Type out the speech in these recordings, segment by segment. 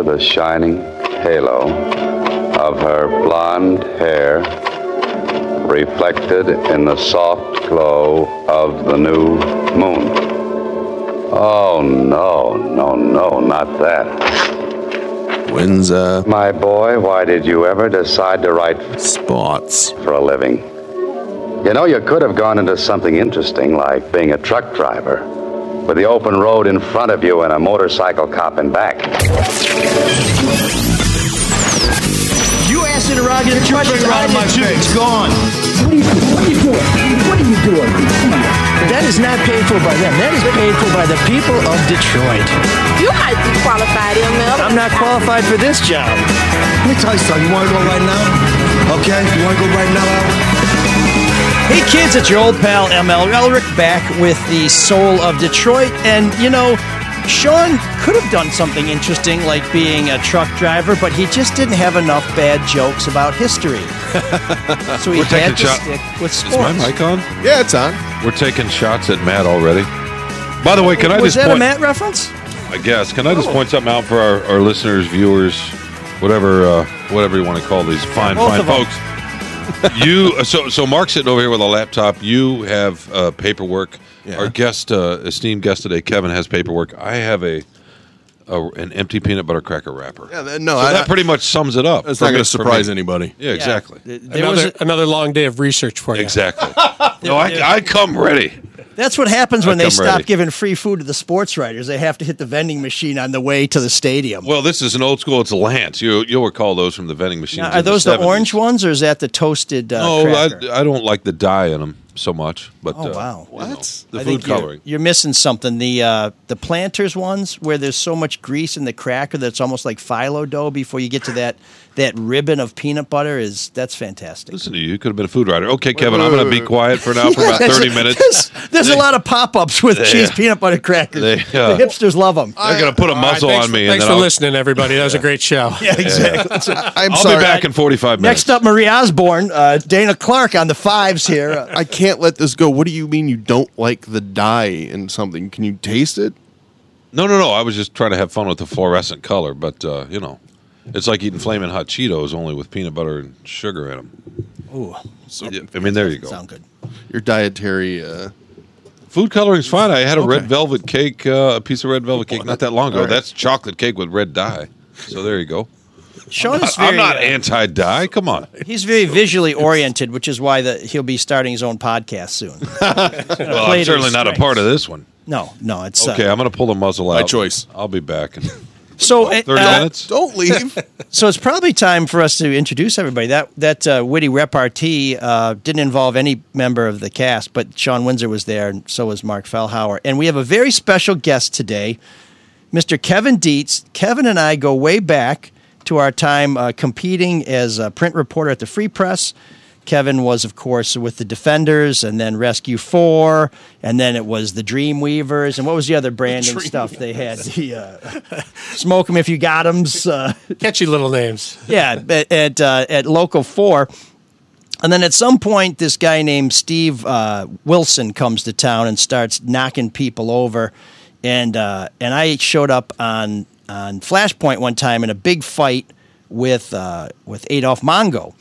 over the shining halo of her blonde hair, reflected in the soft glow of the new moon. Oh, no, not that. Windsor. My boy, why did you ever decide to write sports for a living? You know, you could have gone into something interesting like being a truck driver with the open road in front of you and a motorcycle cop in back. Around your crushing around my face. It's gone. What are you doing? That is not paid for by them. That is paid for by the people of Detroit. You might be qualified, ML. I'm not qualified for this job. Let me tell you something. You want to go right now? Okay, you want to go right now? Hey, kids, it's your old pal, ML Elric, back with the soul of Detroit. And, you know, Sean could have done something interesting like being a truck driver, but he just didn't have enough bad jokes about history. So he had to stick with sports. Is my mic on? Yeah, it's on. We're taking shots at Matt already. By the way, can I just point... Was that a Matt reference? I guess. Can I just point something out for our listeners, viewers, whatever you want to call these fine folks. You so Mark's sitting over here with a laptop. You have paperwork. Yeah. Our guest, esteemed guest today, Kevin, has paperwork. I have an empty peanut butter cracker wrapper. Yeah, that pretty much sums it up. It's not going to surprise anybody. Yeah, exactly. There was another long day of research for you. Exactly. No, I come ready. That's what happens when they stop giving free food to the sports writers. They have to hit the vending machine on the way to the stadium. Well, this is an old school. It's a Lance. You'll recall those from the vending machines. Now, are those the orange ones, or is that the toasted cracker? No, I don't like the dye in them so much. But, wow. What? You know, the food coloring. You're missing something. The Planters ones, where there's so much grease in the cracker that it's almost like phyllo dough before you get to that ribbon of peanut butter, that's fantastic. Listen to you. You could have been a food writer. Okay, Kevin, I'm going to be quiet for now for about 30 minutes. There's a lot of pop-ups with cheese peanut butter crackers. The hipsters love them. They're going to put a muzzle on me. Thanks for listening, everybody. That was a great show. Yeah, exactly. Yeah. I'll be back in 45 minutes. Next up, Marie Osborne, Dana Clark on the fives here. I can't let this go. What do you mean you don't like the dye in something? Can you taste it? No. I was just trying to have fun with the fluorescent color, but, you know. It's like eating Flamin' Hot Cheetos, only with peanut butter and sugar in them. Ooh. So, I mean, there you go. Sound good. Your dietary... Food coloring's fine. I had a red velvet cake, a piece of red velvet cake not that long ago. Right. That's chocolate cake with red dye. So there you go. Sean is I'm not anti-dye. Come on. He's very visually oriented, which is why he'll be starting his own podcast soon. Well, I'm certainly not a part of this one. No. It's okay, I'm going to pull the muzzle out. My choice. I'll be back and... So 30 minutes. Don't leave. So it's probably time for us to introduce everybody. That witty repartee didn't involve any member of the cast, but Sean Windsor was there, and so was Mark Fellhauer. And we have a very special guest today, Mr. Kevin Dietz. Kevin and I go way back to our time competing as a print reporter at the Free Press. Kevin was, of course, with the Defenders, and then Rescue 4, and then it was the Dreamweavers, and what was the other branding stuff they had? The Smoke 'em if you got 'em's. Catchy little names. Yeah, at Local 4. And then at some point, this guy named Steve Wilson comes to town and starts knocking people over, and I showed up on Flashpoint one time in a big fight with Adolph Mongo.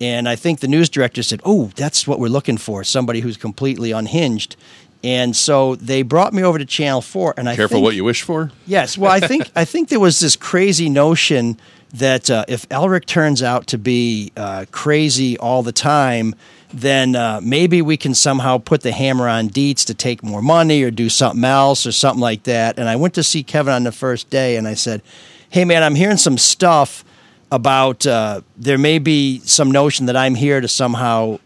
And I think the news director said, oh, that's what we're looking for, somebody who's completely unhinged. And so they brought me over to Channel 4. And Careful what you wish for? Yes. Well, I think there was this crazy notion that if Elric turns out to be crazy all the time, then maybe we can somehow put the hammer on Dietz to take more money or do something else or something like that. And I went to see Kevin on the first day, and I said, hey, man, I'm hearing some stuff about there may be some notion that I'm here to somehow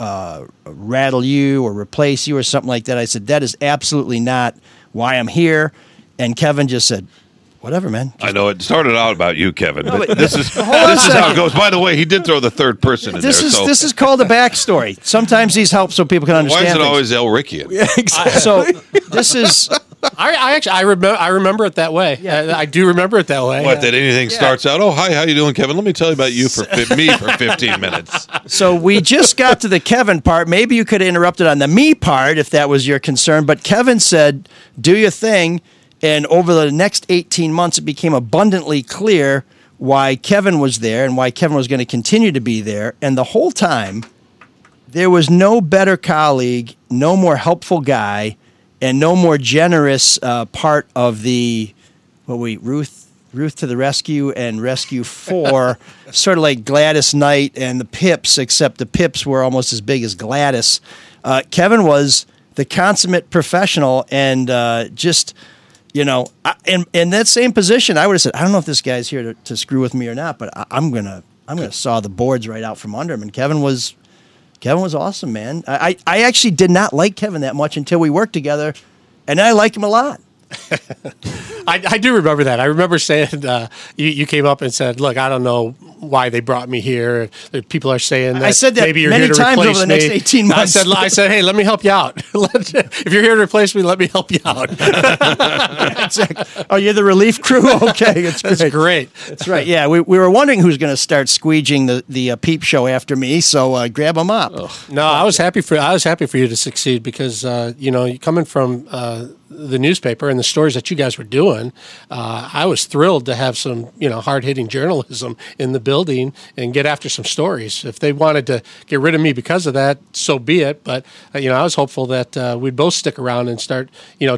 rattle you or replace you or something like that. I said, that is absolutely not why I'm here. And Kevin just said, whatever, man. I know it started out about you, Kevin. No, but this is how it goes. By the way, he did throw the third person in there. This is called a backstory. Sometimes these help so people can understand. Why is it always Elrician? Yeah, exactly. So this is... I remember it that way. Yeah, I do remember it that way. What, that anything starts out, oh, hi, how you doing, Kevin? Let me tell you about you for 15 minutes. So we just got to the Kevin part. Maybe you could have interrupted on the me part if that was your concern. But Kevin said, do your thing. And over the next 18 months, it became abundantly clear why Kevin was there and why Kevin was going to continue to be there. And the whole time, there was no better colleague, no more helpful guy, and no more generous part of the, Ruth to the Rescue and Rescue 4, sort of like Gladys Knight and the Pips, except the Pips were almost as big as Gladys. Kevin was the consummate professional and just... You know, in that same position, I would have said, I don't know if this guy's here to screw with me or not, but I'm gonna saw the boards right out from under him. And Kevin was awesome, man. I actually did not like Kevin that much until we worked together, and I like him a lot. I do remember that. I remember saying you came up and said, "Look, I don't know why they brought me here. People are saying that." I said that maybe you're many here to times over the next 18 months. I said, "Hey, let me help you out. If you're here to replace me, let me help you out." Exactly. Oh, you're the relief crew. Okay, that's great. That's right. Yeah, we were wondering who's going to start squeeging the peep show after me. So grab them up. Oh, no, I was happy for you to succeed because you're coming from. The newspaper and the stories that you guys were doing, I was thrilled to have some, hard-hitting journalism in the building and get after some stories. If they wanted to get rid of me because of that, so be it. But, I was hopeful that we'd both stick around and start,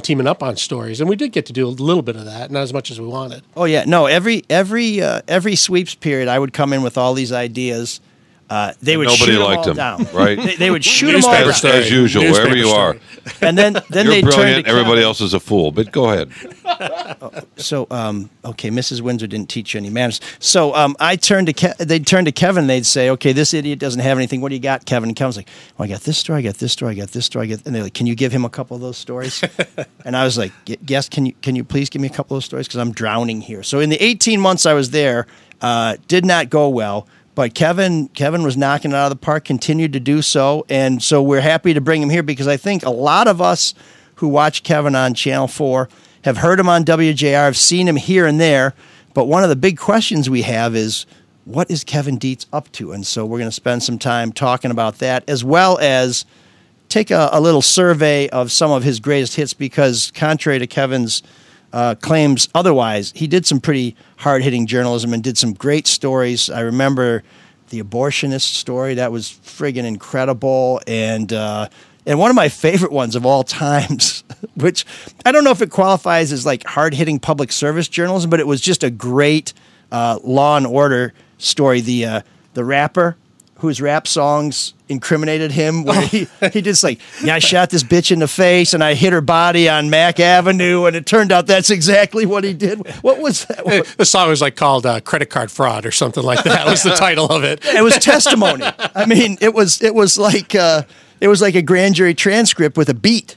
teaming up on stories. And we did get to do a little bit of that, not as much as we wanted. Oh, yeah. No, every sweeps period, I would come in with all these ideas. They would shoot them all down. Right? They would shoot them all down. Newspaper as usual, wherever you are. And then they brilliant. Everybody else is a fool. But go ahead. Okay, Mrs. Windsor didn't teach you any manners. So I turned to they'd turn to Kevin. They'd say, "Okay, this idiot doesn't have anything. What do you got, Kevin?" And Kevin's like, "Well, I got this story. I got this story. I got this story. And they're like, "Can you give him a couple of those stories?" And I was like, "Yes. Can you please give me a couple of those stories? Because I'm drowning here." So in the 18 months I was there, did not go well. But Kevin was knocking it out of the park, continued to do so, and so we're happy to bring him here because I think a lot of us who watch Kevin on Channel 4 have heard him on WJR, have seen him here and there, but one of the big questions we have is, what is Kevin Dietz up to? And so we're going to spend some time talking about that, as well as take a little survey of some of his greatest hits because, contrary to Kevin's claims otherwise, he did some pretty hard-hitting journalism and did some great stories. I remember the abortionist story. That was friggin' incredible. And one of my favorite ones of all times, which I don't know if it qualifies as like hard-hitting public service journalism, but it was just a great Law and Order story. The rapper whose rap songs incriminated him. Where he just like, I shot this bitch in the face and I hit her body on Mack Avenue, and it turned out that's exactly what he did. What was that? The song was like called Credit Card Fraud or something like that was the title of it. It was testimony. I mean, it was like a grand jury transcript with a beat.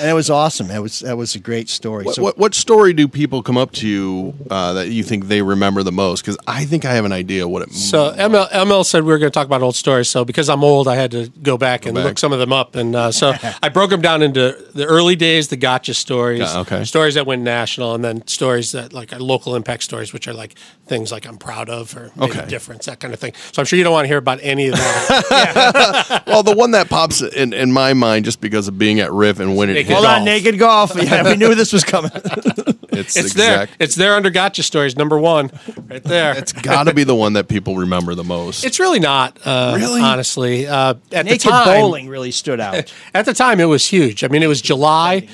And it was awesome. That was a great story. What story do people come up to you that you think they remember the most? Because I think I have an idea what it. So ML said we were going to talk about old stories. So because I'm old, I had to go back and look some of them up. And so I broke them down into the early days, the gotcha stories, stories that went national, and then stories that like are local impact stories, which are like things like I'm proud of or made a difference, that kind of thing. So I'm sure you don't want to hear about any of that. Well, the one that pops in my mind just because of being at Riff and winning. Hold on, naked golf. Yeah, we knew this was coming. It's there. It's there under gotcha stories, number one, right there. It's got to be the one that people remember the most. It's really not, honestly. At naked the time, bowling really stood out. At the time, it was huge. I mean, it was July.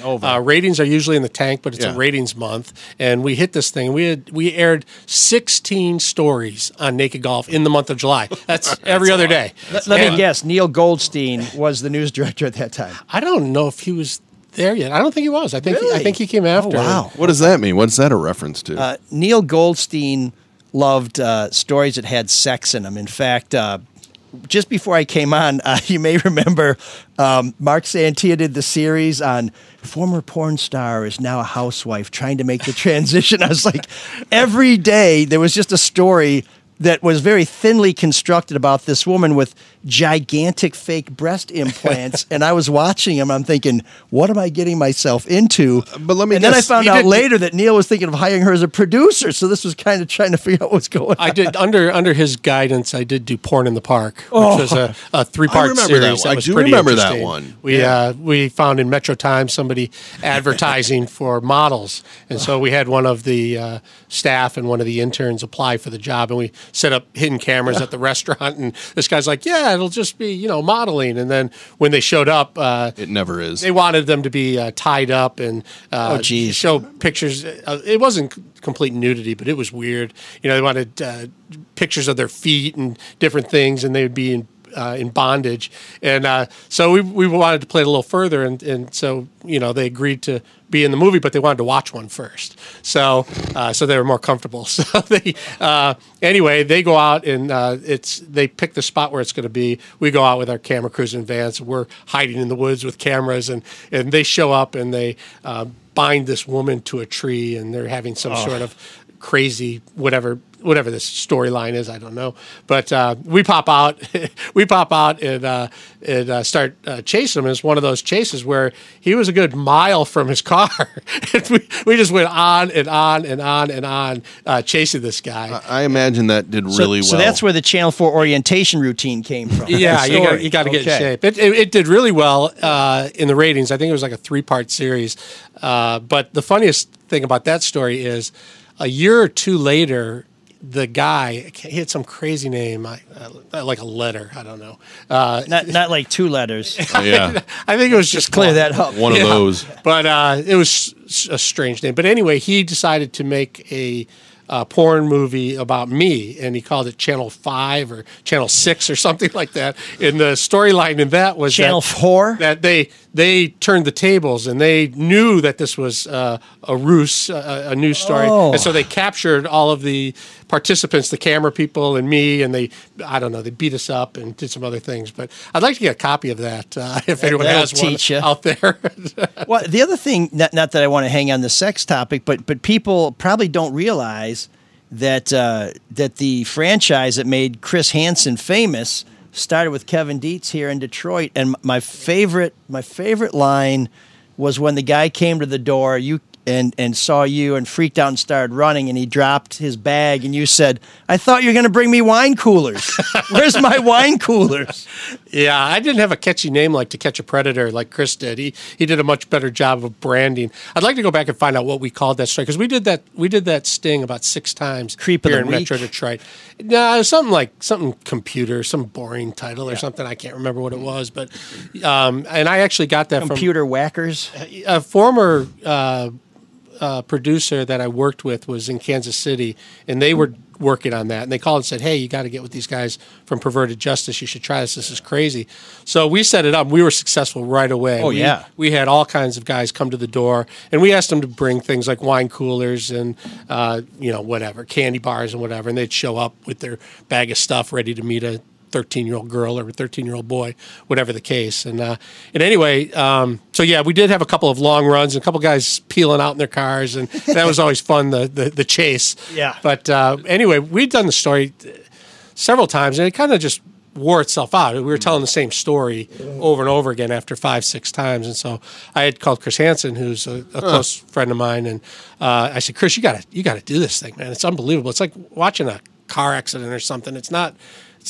Ratings are usually in the tank, but it's a ratings month, and we hit this thing. We aired 16 stories on naked golf in the month of July. That's every other day. Let me guess. Neil Goldstein was the news director at that time. I don't know if he was there yet. I don't think he was. I think he came after. Oh, wow. What does that mean? What's that a reference to? Neil Goldstein loved stories that had sex in them. In fact, just before I came on, you may remember Mark Santia did the series on former porn star is now a housewife trying to make the transition. I was like, every day there was just a story that was very thinly constructed about this woman with gigantic fake breast implants. And I was watching him. I'm thinking, what am I getting myself into? But let me guess, then I found out later that Neil was thinking of hiring her as a producer. So this was kind of trying to figure out what's going on. I did, under his guidance, I did do Porn in the Park, which was a three-part series. I do remember that one. We found in Metro Times somebody advertising for models. And so we had one of the staff and one of the interns apply for the job. And we set up hidden cameras at the restaurant, and this guy's like, yeah, it'll just be, you know, modeling. And then when they showed up, it never is. They wanted them to be tied up and show pictures. It wasn't complete nudity, but it was weird. You know, they wanted pictures of their feet and different things, and they would be in bondage. And so we wanted to play it a little further, and so, you know, they agreed to be in the movie, but they wanted to watch one first. So they were more comfortable. So they go out, and they pick the spot where it's going to be. We go out with our camera crews and vans. We're hiding in the woods with cameras, and they show up, and they bind this woman to a tree, and they're having some sort of crazy whatever this storyline is, I don't know. But we pop out and start chasing him. It's one of those chases where he was a good mile from his car. And we just went on and on and on and on chasing this guy. I imagine that did really well. So that's where the Channel 4 orientation routine came from. Yeah, you got to get in shape. It did really well in the ratings. I think it was like a three-part series. But the funniest thing about that story is a year or two later, the guy, he had some crazy name, like a letter, I don't know. Not like two letters. Yeah. I think it was just clear that up. One of those. But it was a strange name. But anyway, he decided to make a porn movie about me, and he called it Channel 5 or Channel 6 or something like that. And the storyline in that was Channel 4? That they turned the tables, and they knew that this was a ruse, a news story. Oh. And so they captured all of the participants, the camera people and me, and they beat us up and did some other things. But I'd like to get a copy of that if anyone has one out there. Well, the other thing, not that I want to hang on the sex topic, but people probably don't realize that the franchise that made Chris Hansen famous started with Kevin Dietz here in Detroit. And my favorite line was when the guy came to the door, and saw you and freaked out and started running, and he dropped his bag, and you said, I thought you were going to bring me wine coolers. Where's my wine coolers? Yeah, I didn't have a catchy name like To Catch a Predator like Chris did. He did a much better job of branding. I'd like to go back and find out what we called that story, because we did that sting about 6 times Creep here in Metro Detroit. No, it was something computer, some boring title or something. I can't remember what it was, but and I actually got that from Whackers. A former producer that I worked with was in Kansas City, and they were working on that, and they called and said, hey, you got to get with these guys from Perverted Justice. You should try this. This is crazy. So we set it up. We were successful right away. Oh, yeah. We had all kinds of guys come to the door, and we asked them to bring things like wine coolers and, whatever, candy bars and whatever, and they'd show up with their bag of stuff ready to meet a 13-year-old girl or a 13-year-old boy, whatever the case. And anyway, we did have a couple of long runs and a couple guys peeling out in their cars, and that was always fun, the chase. Yeah. But anyway, we'd done the story several times, and it kind of just wore itself out. We were telling the same story over and over again after 5-6 times. And so I had called Chris Hansen, who's a close friend of mine, and I said, Chris, you got to do this thing, man. It's unbelievable. It's like watching a car accident or something. It's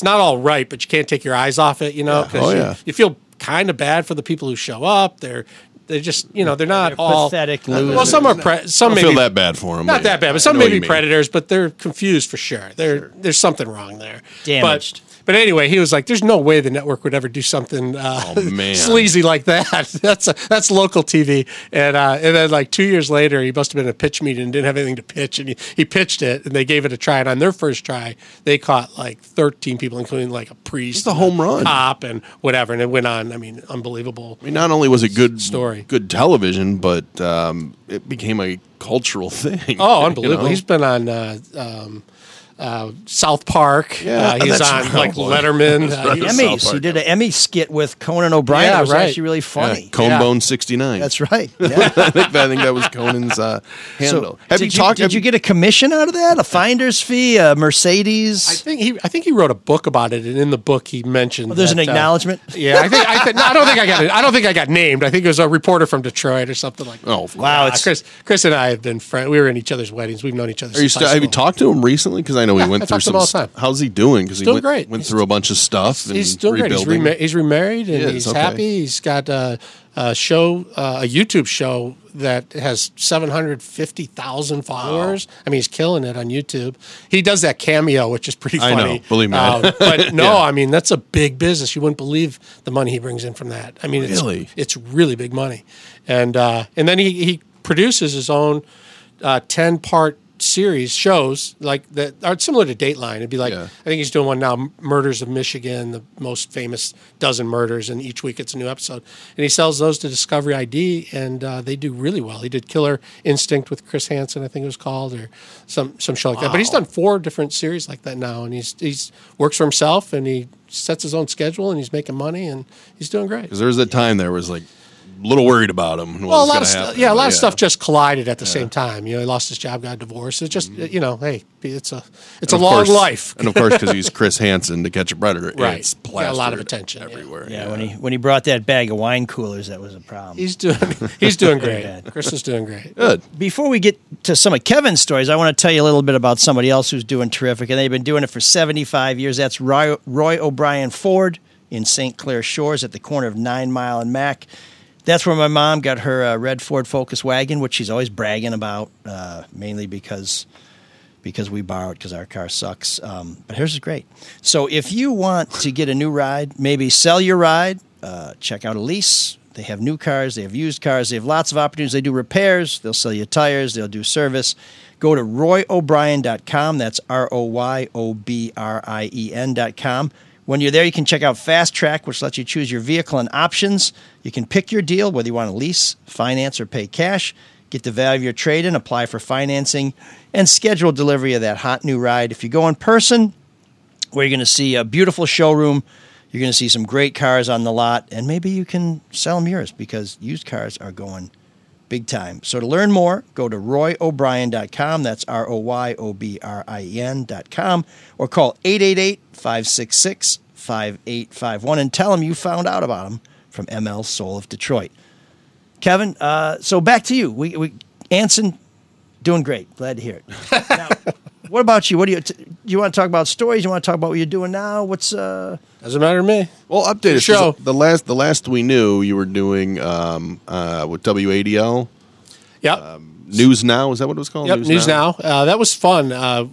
not all right, but you can't take your eyes off it, because you feel kind of bad for the people who show up. They're just, they're not all pathetic losers. Well, some are some maybe feel that bad for them. Not that bad, but some may be predators, but they're confused for sure. There's something wrong there. Damaged. But anyway, he was like, "There's no way the network would ever do something sleazy like that. That's local TV." And then like 2 years later, he must have been at a pitch meeting and didn't have anything to pitch, and he pitched it, and they gave it a try. And on their first try, they caught like 13 people, including like a priest, it's a home run, cop, and whatever. And it went on. I mean, unbelievable. I mean, not only was it good story, good television, but it became a cultural thing. Oh, unbelievable! You know? He's been on South Park. Yeah, he's on like Letterman. Emmys. Park, he did an Emmy skit with Conan O'Brien. Yeah, it was actually really funny. Yeah. Conebone 69. That's right. Yeah. I think that was Conan's handle. So did you get a commission out of that? A finder's fee? A Mercedes? I think he wrote a book about it, and in the book he mentioned. Well, there's an acknowledgement. Yeah, I don't think I got it. I don't think I got named. I think it was a reporter from Detroit or something like that. Oh wow! Chris and I have been friends. We were in each other's weddings. We've known each other. Have you talked to him recently? Because I know he went through some stuff. How's he doing? Because he went through a bunch of stuff. He's still great. He's remarried and he's happy. He's got a YouTube show that has 750,000 followers. Wow. I mean, he's killing it on YouTube. He does that cameo, which is pretty funny. I know, believe me. But no, yeah. I mean, that's a big business. You wouldn't believe the money he brings in from that. I mean, it's really big money. And then he produces his own 10-part series shows like that are similar to Dateline. It'd be like, I think he's doing one now, Murders of Michigan, the most famous dozen murders, and each week it's a new episode. And he sells those to Discovery ID, and they do really well. He did Killer Instinct with Chris Hansen, I think it was called, or some show like that. But he's done 4 different series like that now, and he's works for himself, and he sets his own schedule, and he's making money, and he's doing great. Because there was a time there was like, little worried about him. Well, a lot of stuff just collided at the same time. You know, he lost his job, got divorced. It's just, you know, hey, it's a long life. And of course, because he's Chris Hansen to catch a predator, right? It's got a lot of attention everywhere. Yeah. When he brought that bag of wine coolers, that was a problem. He's doing great. Chris is doing great. Good. Before we get to some of Kevin's stories, I want to tell you a little bit about somebody else who's doing terrific, and they've been doing it for 75 years. That's Roy O'Brien Ford in St. Clair Shores at the corner of 9 Mile and Mack. That's where my mom got her red Ford Focus wagon, which she's always bragging about, mainly because we borrow it because our car sucks. But hers is great. So if you want to get a new ride, maybe sell your ride, check out a lease. They have new cars. They have used cars. They have lots of opportunities. They do repairs. They'll sell you tires. They'll do service. Go to royobrien.com. That's ROYOBRIEN.com. When you're there, you can check out Fast Track, which lets you choose your vehicle and options. You can pick your deal, whether you want to lease, finance, or pay cash. Get the value of your trade-in, apply for financing, and schedule delivery of that hot new ride. If you go in person, where you're going to see a beautiful showroom, you're going to see some great cars on the lot, and maybe you can sell them yours because used cars are going big time. So to learn more, go to royobrien.com. That's ROYOBRIEN.com. Or call 888-566-5851 and tell them you found out about them from ML Soul of Detroit. Kevin, so back to you. Anson, doing great. Glad to hear it. Now, what about you? What do you want to talk about stories? You want to talk about what you're doing now? What's doesn't matter to me. Well, update us. Show the last we knew you were doing with WADL. Yeah. News Now, is that what it was called? Yep, News Now. That was fun.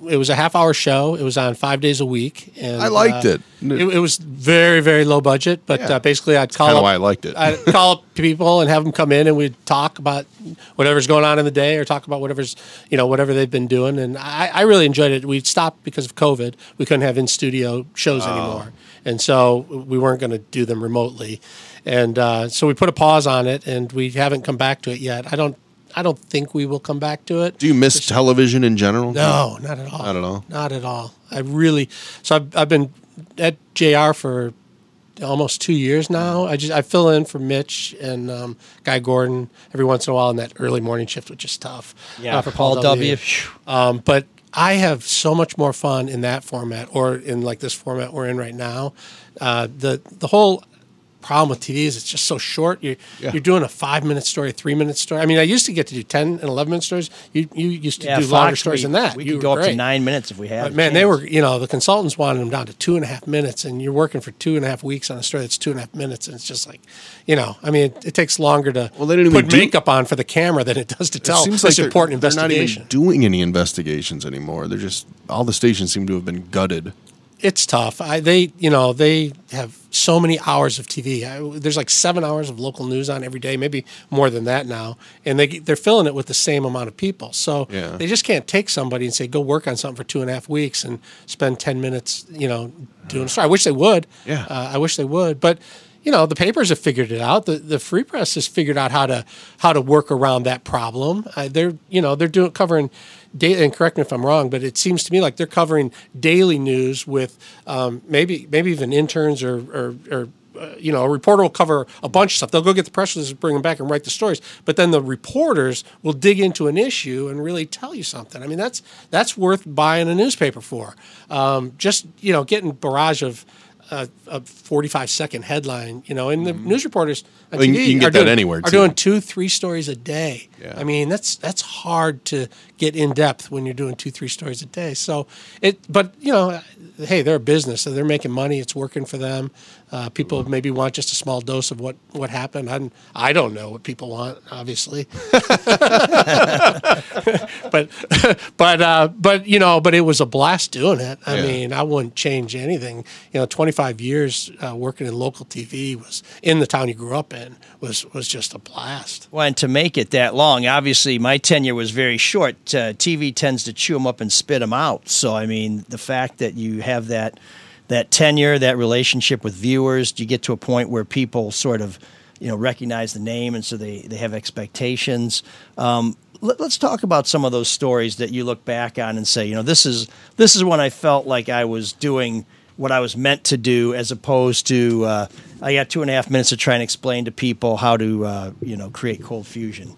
It was a half-hour show. It was on 5 days a week. And I liked it. It was very, very low budget, but basically I'd call up. Why I liked it. I'd call up people and have them come in, and we'd talk about whatever's going on in the day, or talk about whatever they've been doing. And I really enjoyed it. We stopped because of COVID. We couldn't have in-studio shows anymore, and so we weren't going to do them remotely. And so we put a pause on it, and we haven't come back to it yet. I don't think we will come back to it. Do you miss television in general? No, not at all. Not at all. Not at all. I've been at JR for almost 2 years now. I fill in for Mitch and Guy Gordon every once in a while in that early morning shift, which is tough. Yeah, for Paul W. But I have so much more fun in that format, or in like this format we're in right now. The whole problem with TV is it's just so short. You're doing a 5-minute story, a 3-minute story. I mean, I used to get to do 10 and 11-minute stories. You used to do longer stories than that. We could go up to 9 minutes if we had. But man, they were, the consultants wanted them down to 2.5 minutes, and you're working for 2.5 weeks on a story that's 2.5 minutes, and it's just like, it takes longer to put makeup on for the camera than it does to tell this important investigation. They're not even doing any investigations anymore. They're just, all the stations seem to have been gutted. It's tough. They have so many hours of TV. There's like 7 hours of local news on every day, maybe more than that now. And they're filling it with the same amount of people. So they just can't take somebody and say, go work on something for 2.5 weeks and spend 10 minutes, doing a story. I wish they would. Yeah. I wish they would. But you know, the papers have figured it out. The Free Press has figured out how to work around that problem. They're covering. And correct me if I'm wrong, but it seems to me like they're covering daily news with maybe even interns or a reporter will cover a bunch of stuff. They'll go get the press releases, bring them back, and write the stories. But then the reporters will dig into an issue and really tell you something. I mean, that's worth buying a newspaper for. Getting barrage of a 45-second headline, and the news reporters doing 2-3 stories a day. Yeah. I mean, that's hard to get in depth when you're doing 2-3 stories a day. But they're a business, so they're making money. It's working for them. People maybe want just a small dose of what happened. I don't know what people want, obviously, but it was a blast doing it. I mean, I wouldn't change anything. 25 years working in local TV was in the town you grew up in was just a blast. Well, and to make it that long, obviously my tenure was very short. TV tends to chew them up and spit them out. So I mean, the fact that you have that tenure, that relationship with viewers, do you get to a point where people sort of, recognize the name and so they have expectations? Let's talk about some of those stories that you look back on and say, this is when I felt like I was doing what I was meant to do, as opposed to I got 2.5 minutes to try and explain to people how to, create cold fusion.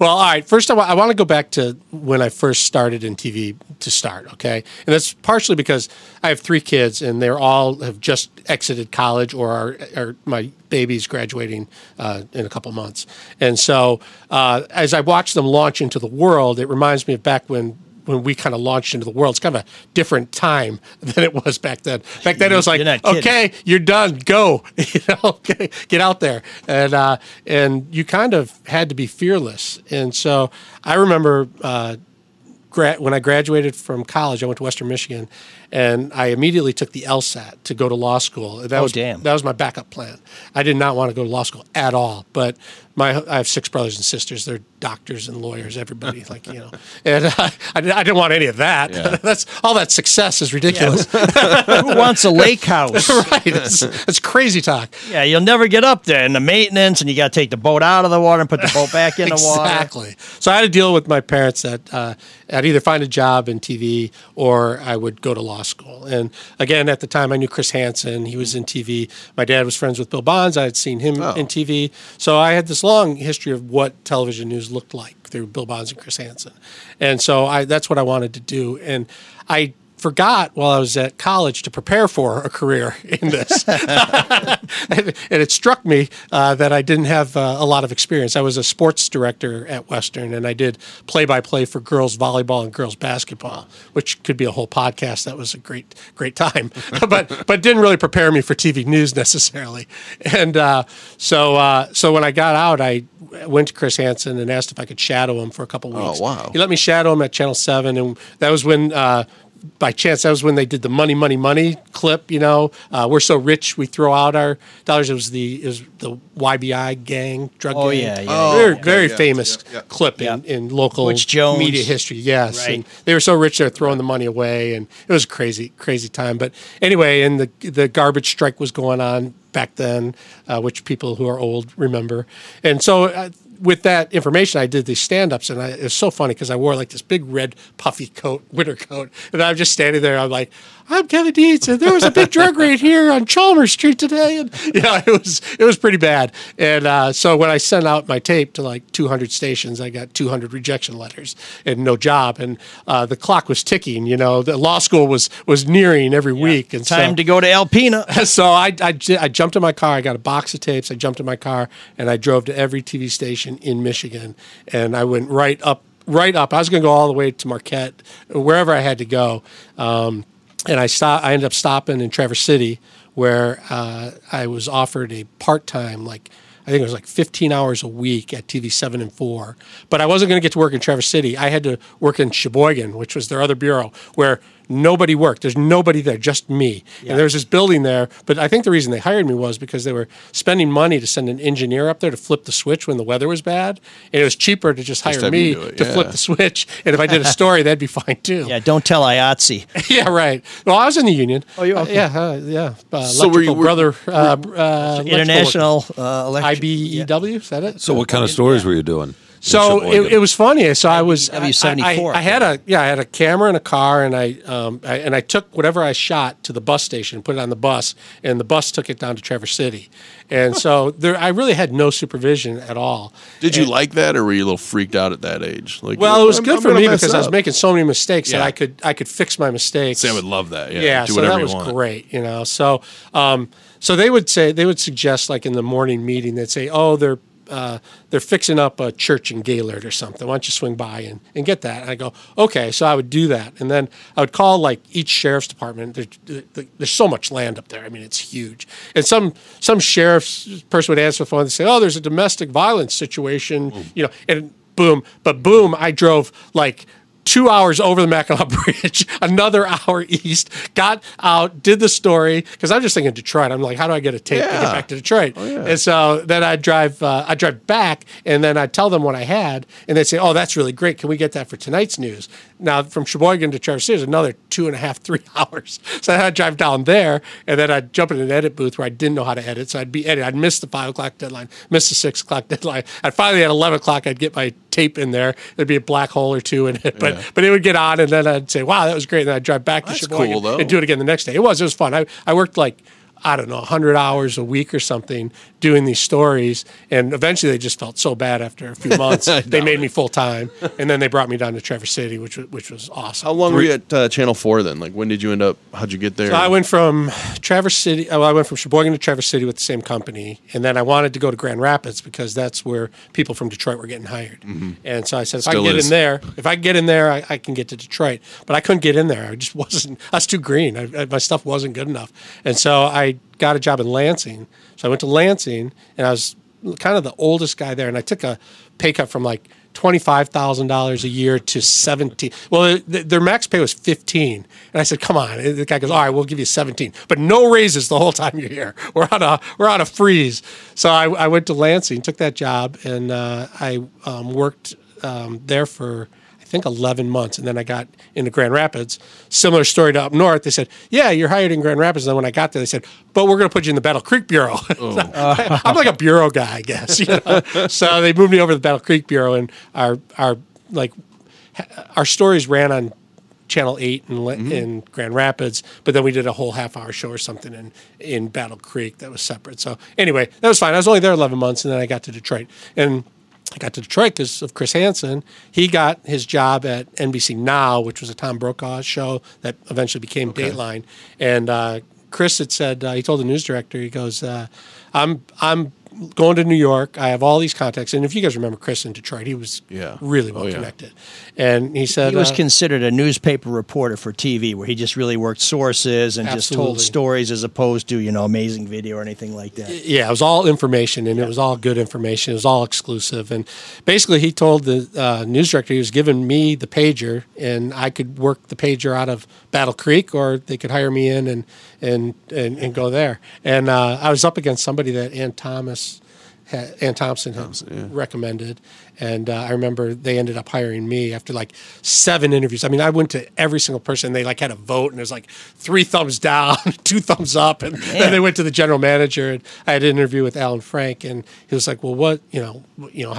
Well, all right. First of all, I want to go back to when I first started in TV to start, okay? And that's partially because I have 3 kids, and they all have just exited college or are my baby's graduating in a couple months. And so as I watch them launch into the world, it reminds me of back when we kind of launched into the world. It's kind of a different time than it was back then. Back then it was like, okay, you're done, go, get out there. And you kind of had to be fearless. And so I remember when I graduated from college, I went to Western Michigan, and I immediately took the LSAT to go to law school. That was my backup plan. I did not want to go to law school at all, but I have 6 brothers and sisters. They're doctors and lawyers, everybody, And I didn't want any of that. Yeah. That's all that success is ridiculous. Yeah. Who wants a lake house? Right. It's crazy talk. Yeah, you'll never get up there. And the maintenance, and you got to take the boat out of the water and put the boat back in the water. Exactly. So I had to deal with my parents that I'd either find a job in TV or I would go to law school. And again, at the time, I knew Chris Hansen. He was in TV. My dad was friends with Bill Bonds. I had seen him in TV. So I had this long history of what television news looked like through Bill Bonds and Chris Hansen. And so that's what I wanted to do. And I forgot while I was at college to prepare for a career in this. And it struck me that I didn't have a lot of experience. I was a sports director at Western, and I did play-by-play for girls volleyball and girls basketball, which could be a whole podcast. That was a great time, but didn't really prepare me for TV news necessarily. And so when I got out, I went to Chris Hansen and asked if I could shadow him for a couple weeks. Oh, wow. He let me shadow him at Channel 7, and that was when by chance, that was when they did the money, money, money clip, we're so rich, we throw out our dollars. It was the YBI gang, drug gang. Very famous clip in local media history. Yes. Right. And they were so rich, they're throwing the money away. And it was a crazy, crazy time. But anyway, and the garbage strike was going on back then, which people who are old remember. And so with that information, I did these stand-ups, and it was so funny because I wore like this big red puffy coat, winter coat, and I'm just standing there. I'm like, I'm Kevin Dietz, and there was a big drug raid here on Chalmers Street today, and it was pretty bad. And so when I sent out my tape to like 200 stations, I got 200 rejection letters and no job, and the clock was ticking. The law school was nearing every week, and time to go to Alpena. So I jumped in my car. I got a box of tapes. I jumped in my car and I drove to every TV station in Michigan, and I went right up. I was going to go all the way to Marquette, wherever I had to go. And I ended up stopping in Traverse City, where I was offered a part-time, I think it was 15 hours a week at TV 7 and 4. But I wasn't going to get to work in Traverse City. I had to work in Sheboygan, which was their other bureau, where Nobody worked. There's nobody there, just me. Yeah. And there's this building there. But I think the reason they hired me was because they were spending money to send an engineer up there to flip the switch when the weather was bad. And it was cheaper to just hire me to flip the switch. And if I did a story, that'd be fine too. Yeah, don't tell IATSE. Yeah, right. Well, I was in the union. Oh, you okay. Yeah. So were you International IBEW? Yeah. Is that it? So what kind of stories were you doing? So it was funny. So I was W74. I had a camera and a car, and I took whatever I shot to the bus station, put it on the bus, and the bus took it down to Traverse City. And so I really had no supervision at all. Did you like that, or were you a little freaked out at that age? Like, well, it was good for me because I was making so many mistakes that I could fix my mistakes. Sam would love that. Yeah, yeah. So that was great. You know. So so they would suggest like in the morning meeting, they'd say, oh, they're fixing up a church in Gaylord or something. Why don't you swing by and get that? And I go, okay. So I would do that. And then I would call like each sheriff's department. There's so much land up there. I mean, it's huge. And some sheriff's person would answer the phone and say, oh, there's a domestic violence situation, you know, and boom. But boom, I drove like 2 hours over the Mackinac Bridge, another hour east, got out, did the story, because I'm just thinking Detroit. I'm like, how do I get a tape to get back to Detroit? Oh, yeah. And so then I'd drive back, and then I'd tell them what I had, and they'd say, oh, that's really great. Can we get that for tonight's news? Now, from Sheboygan to Traverse City is another 2.5, 3 hours. So then I'd drive down there, and then I'd jump in an edit booth where I didn't know how to edit, so I'd be editing. I'd miss the 5 o'clock deadline, miss the 6 o'clock deadline. I'd finally at 11 o'clock, I'd get my tape in there. There'd be a black hole or two in it, but it would get on, and then I'd say, wow, that was great, and then I'd drive back to Sheboygan and do it again the next day. It was fun. I worked like, I don't know, 100 hours a week or something doing these stories, and eventually they just felt so bad after a few months. They made me full-time, and then they brought me down to Traverse City, which was awesome. How long were you at Channel 4 then? Like, when did you end up, how'd you get there? So I went from Traverse City, I went from Sheboygan to Traverse City with the same company, and then I wanted to go to Grand Rapids because that's where people from Detroit were getting hired. Mm-hmm. And so I said, if I can get in there, I can get to Detroit. But I couldn't get in there. I was too green. My stuff wasn't good enough. And so I got a job in Lansing. So I went to Lansing, and I was kind of the oldest guy there, and I took a pay cut from like $25,000 a year to $17,000. Well, their max pay was $15,000, and I said, "Come on." And the guy goes, "All right, we'll give you $17,000, but no raises the whole time you're here. We're on a freeze." So I went to Lansing, took that job, and I worked there for, I think, 11 months, and then I got into Grand Rapids. Similar story to up north. They said, yeah, you're hired in Grand Rapids. And then when I got there, they said, but we're going to put you in the Battle Creek Bureau. I'm like a bureau guy, I guess. You know? So they moved me over to the Battle Creek Bureau, and our stories ran on Channel 8 in Grand Rapids, but then we did a whole half-hour show or something in Battle Creek that was separate. So anyway, that was fine. I was only there 11 months, and then I got to Detroit. And I got to Detroit because of Chris Hansen. He got his job at NBC Now, which was a Tom Brokaw show that eventually became Dateline. And Chris had said, he told the news director, he goes, I'm going to New York. I have all these contacts. And if you guys remember Chris in Detroit, he was really well connected. And he said, he was considered a newspaper reporter for TV, where he just really worked sources and just told stories as opposed to, amazing video or anything like that. Yeah, it was all information, and it was all good information. It was all exclusive. And basically he told the news director he was giving me the pager, and I could work the pager out of Battle Creek, or they could hire me in and go there. And I was up against somebody that Ann Thompson had recommended, and I remember they ended up hiring me after like 7 interviews. I mean, I went to every single person. They like had a vote, and there's like 3 thumbs down, 2 thumbs up, and then they went to the general manager. And I had an interview with Alan Frank, and he was like, "Well, what how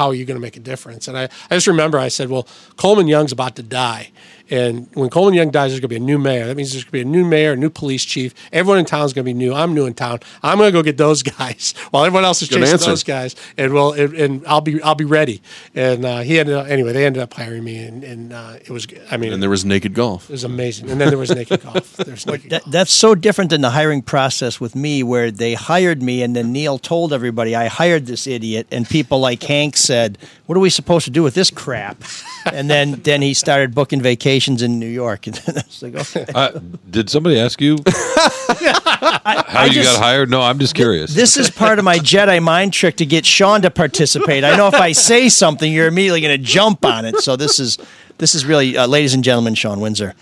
are you going to make a difference?" And I just remember I said, "Well, Coleman Young's about to die, and when Coleman Young dies, there's going to be a new mayor. That means there's going to be a new mayor, a new police chief. Everyone in town's going to be new. I'm new in town. I'm going to go get those guys while everyone else is chasing those guys, and I'll be ready." And they ended up hiring me, and it was, I mean. And there was naked golf. It was amazing. And then there was naked golf. That's so different than the hiring process with me, where they hired me, and then Neil told everybody, I hired this idiot, and people like Hank said, what are we supposed to do with this crap? And then he started booking vacations in New York. And then I was like, okay. Did somebody ask you? How you got hired? No, I'm just curious. This is part of my Jedi mind trick to get Sean to participate. I know if I say something, you're immediately going to jump on it. So this is really, ladies and gentlemen, Sean Windsor.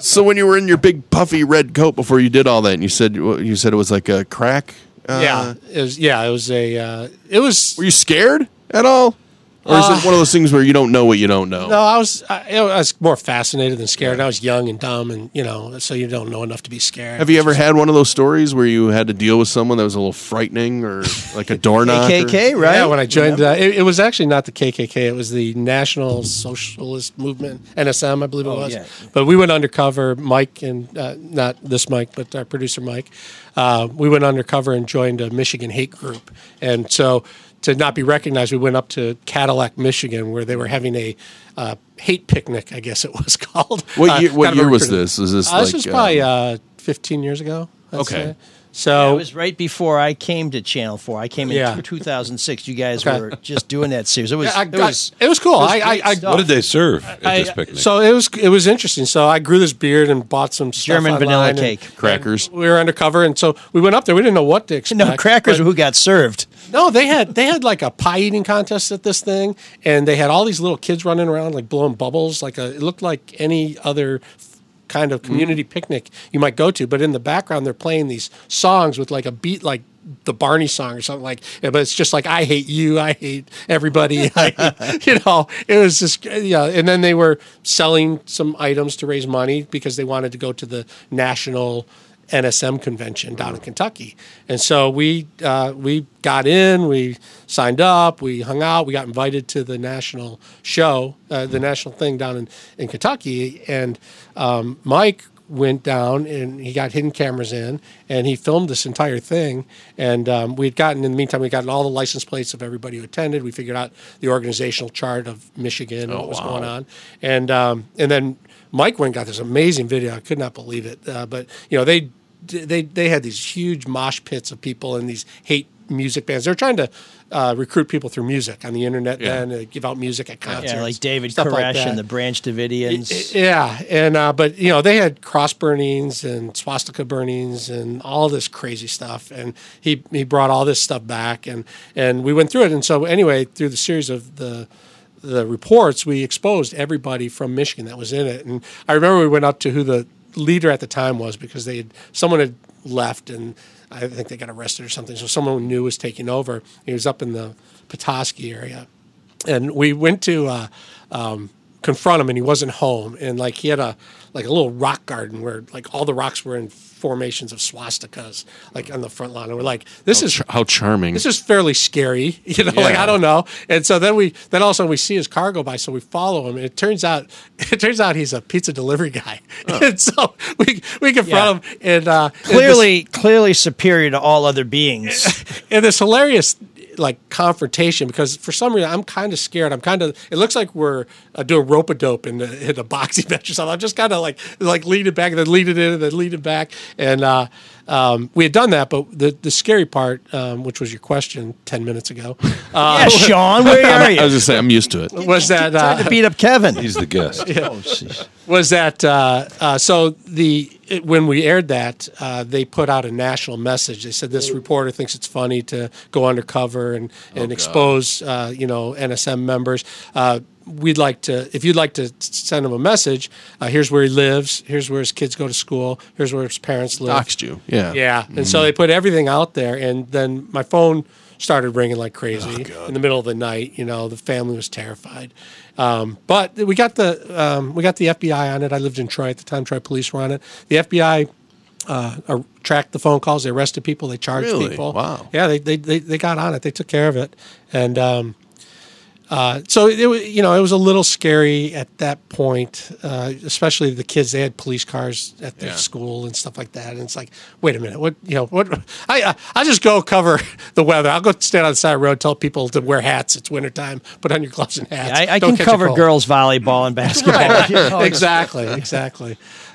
So when you were in your big puffy red coat before you did all that, and you said it was like a crack. It was. Were you scared at all? Or is it one of those things where you don't know what you don't know? No, I was more fascinated than scared. I was young and dumb, and so you don't know enough to be scared. Have you ever had one of those stories where you had to deal with someone that was a little frightening, or like a door knocker? KKK, right? Yeah, when I joined, it was actually not the KKK. It was the National Socialist Movement, NSM, I believe it was. Yeah. But we went undercover, Mike, and not this Mike, but our producer Mike. We went undercover and joined a Michigan hate group, and so. To not be recognized, we went up to Cadillac, Michigan, where they were having a hate picnic, I guess it was called. What year was this? This was probably 15 years ago. I'd say. So yeah, it was right before I came to Channel 4. I came in 2006. You guys were just doing that series. It was cool. What did they serve at this picnic? So it was interesting. So I grew this beard and bought some German vanilla cake, crackers. And we were undercover, and so we went up there. We didn't know what to expect. No crackers. Who got served? No, they had like a pie eating contest at this thing, and they had all these little kids running around like blowing bubbles. It looked like any other kind of community picnic you might go to, but in the background they're playing these songs with like a beat like the Barney song or something like. But it's just like I hate you, I hate everybody. It was just And then they were selling some items to raise money because they wanted to go to the national NSM convention down in Kentucky. And so we got in, we signed up, we hung out, we got invited to the national show, the national thing down in Kentucky. And Mike went down and he got hidden cameras in and he filmed this entire thing. And in the meantime, we'd gotten all the license plates of everybody who attended. We figured out the organizational chart of Michigan and what was going on. And then Mike went and got this amazing video. I could not believe it. But they had these huge mosh pits of people and these hate music bands. They're trying to recruit people through music on the internet. Then give out music at concerts, like David Koresh and the Branch Davidians. But they had cross burnings and swastika burnings and all this crazy stuff. And he brought all this stuff back, and we went through it. And so anyway, through the series of the reports, we exposed everybody from Michigan that was in it. And I remember we went up to who the leader at the time was because someone had left and I think they got arrested or something. So someone new was taking over. He was up in the Petoskey area. And we went to confront him and he wasn't home. And he had a little rock garden where all the rocks were in formations of swastikas on the front lawn. And we're like, how charming. This is fairly scary, I don't know. And so then all of a sudden we see his car go by, so we follow him, and it turns out he's a pizza delivery guy. Oh. And so we confront him, and clearly superior to all other beings. And this hilarious confrontation, because for some reason I'm kind of scared. It looks like we're doing rope-a-dope in a boxing match or something. I'm just kind of like lean it back and then lean it in and then lean it back. And we had done that, but the scary part, which was your question 10 minutes ago. Sean, where are you? I was just saying, I'm used to it. Was that trying to beat up Kevin? He's the guest. Yeah. Oh, jeez. Was that when we aired that, they put out a national message. They said this reporter thinks it's funny to go undercover and expose NSM members. If you'd like to send him a message, here's where he lives, here's where his kids go to school, here's where his parents live. Doxed you. Yeah. Yeah. And so they put everything out there, and then my phone started ringing like crazy in the middle of the night. The family was terrified. But we got the FBI on it. I lived in Troy at the time. Troy police were on it. The FBI tracked the phone calls. They arrested people. They charged people. Wow. Yeah, they got on it. They took care of it. And so it was a little scary at that point, especially the kids. They had police cars at their school and stuff like that. And it's like, wait a minute, what? I'll just go cover the weather. I'll go stand on the side of the road, tell people to wear hats. It's wintertime. Put on your gloves and hats. Yeah, I can cover girls volleyball and basketball. Right. Exactly.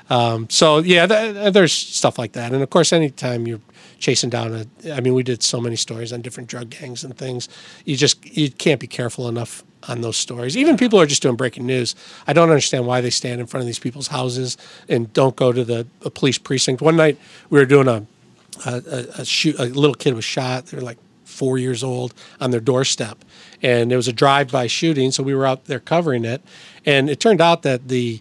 So there's stuff like that. And of course, anytime you're chasing down I mean, we did so many stories on different drug gangs and things. You can't be careful enough on those stories. Even people who are just doing breaking news, I don't understand why they stand in front of these people's houses and don't go to a police precinct. One night we were doing a little kid was shot. They were like 4 years old on their doorstep. And it was a drive-by shooting, so we were out there covering it. And it turned out that it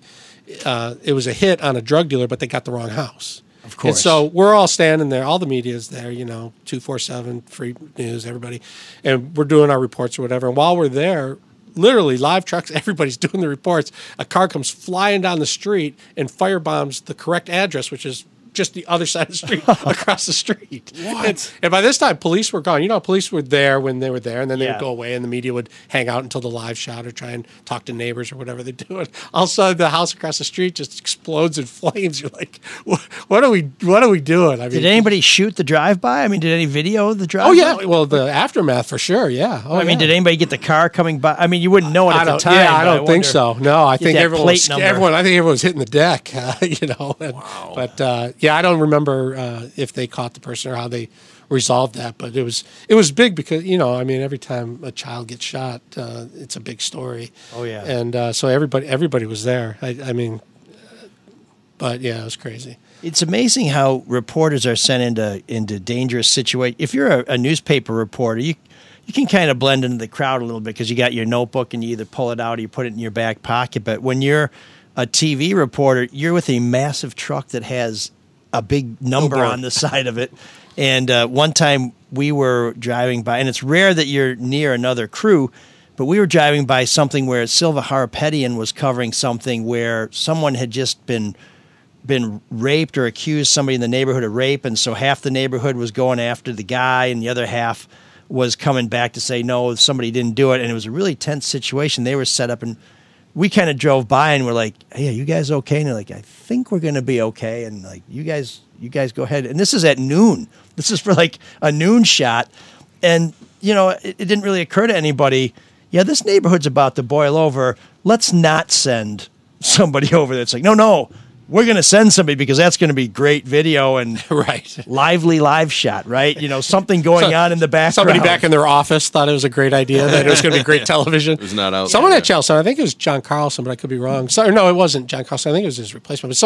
was a hit on a drug dealer, but they got the wrong house. Of course. And so we're all standing there. All the media's there, 247, Free News, everybody. And we're doing our reports or whatever. And while we're there, literally live trucks, everybody's doing the reports. A car comes flying down the street and firebombs the correct address, which is just the other side of the street, across the street. What? And by this time, police were gone. Police were there when they were there, and then they would go away, and the media would hang out until the live shot or try and talk to neighbors or whatever they do. And all of a sudden, the house across the street just explodes in flames. You're like, what are we doing? I mean, did anybody shoot the drive-by? I mean, did any video the drive-by? Oh, yeah. Well, the aftermath, for sure, yeah. Oh, I mean, did anybody get the car coming by? I mean, you wouldn't know it at the time. Yeah, I don't think so. No, I think everyone was hitting the deck, And, wow. But, yeah, I don't remember if they caught the person or how they resolved that, but it was big because every time a child gets shot, it's a big story. Oh yeah, and so everybody was there. But yeah, it was crazy. It's amazing how reporters are sent into dangerous situations. If you're a newspaper reporter, you can kind of blend into the crowd a little bit because you got your notebook and you either pull it out or you put it in your back pocket. But when you're a TV reporter, you're with a massive truck that has a big number on the side of it. And one time we were driving by, and it's rare that you're near another crew, but we were driving by something where Silva Harapetian was covering something where someone had just been raped or accused somebody in the neighborhood of rape. And so half the neighborhood was going after the guy, and the other half was coming back to say, no, somebody didn't do it. And it was a really tense situation. They were set up, and we kind of drove by and we're like, hey, you guys okay? And they're like, I think we're going to be okay. And like, you guys go ahead. And this is at noon. This is for like a noon shot. And, it didn't really occur to anybody, yeah, this neighborhood's about to boil over. Let's not send somebody over there. It's like, no, we're going to send somebody because that's going to be great video and lively live shot, right? Something going on in the background. Somebody back in their office thought it was a great idea, that it was going to be great television. It was not out. Someone at Channel 4, I think it was John Carlson, but I could be wrong. No, it wasn't John Carlson. I think it was his replacement. But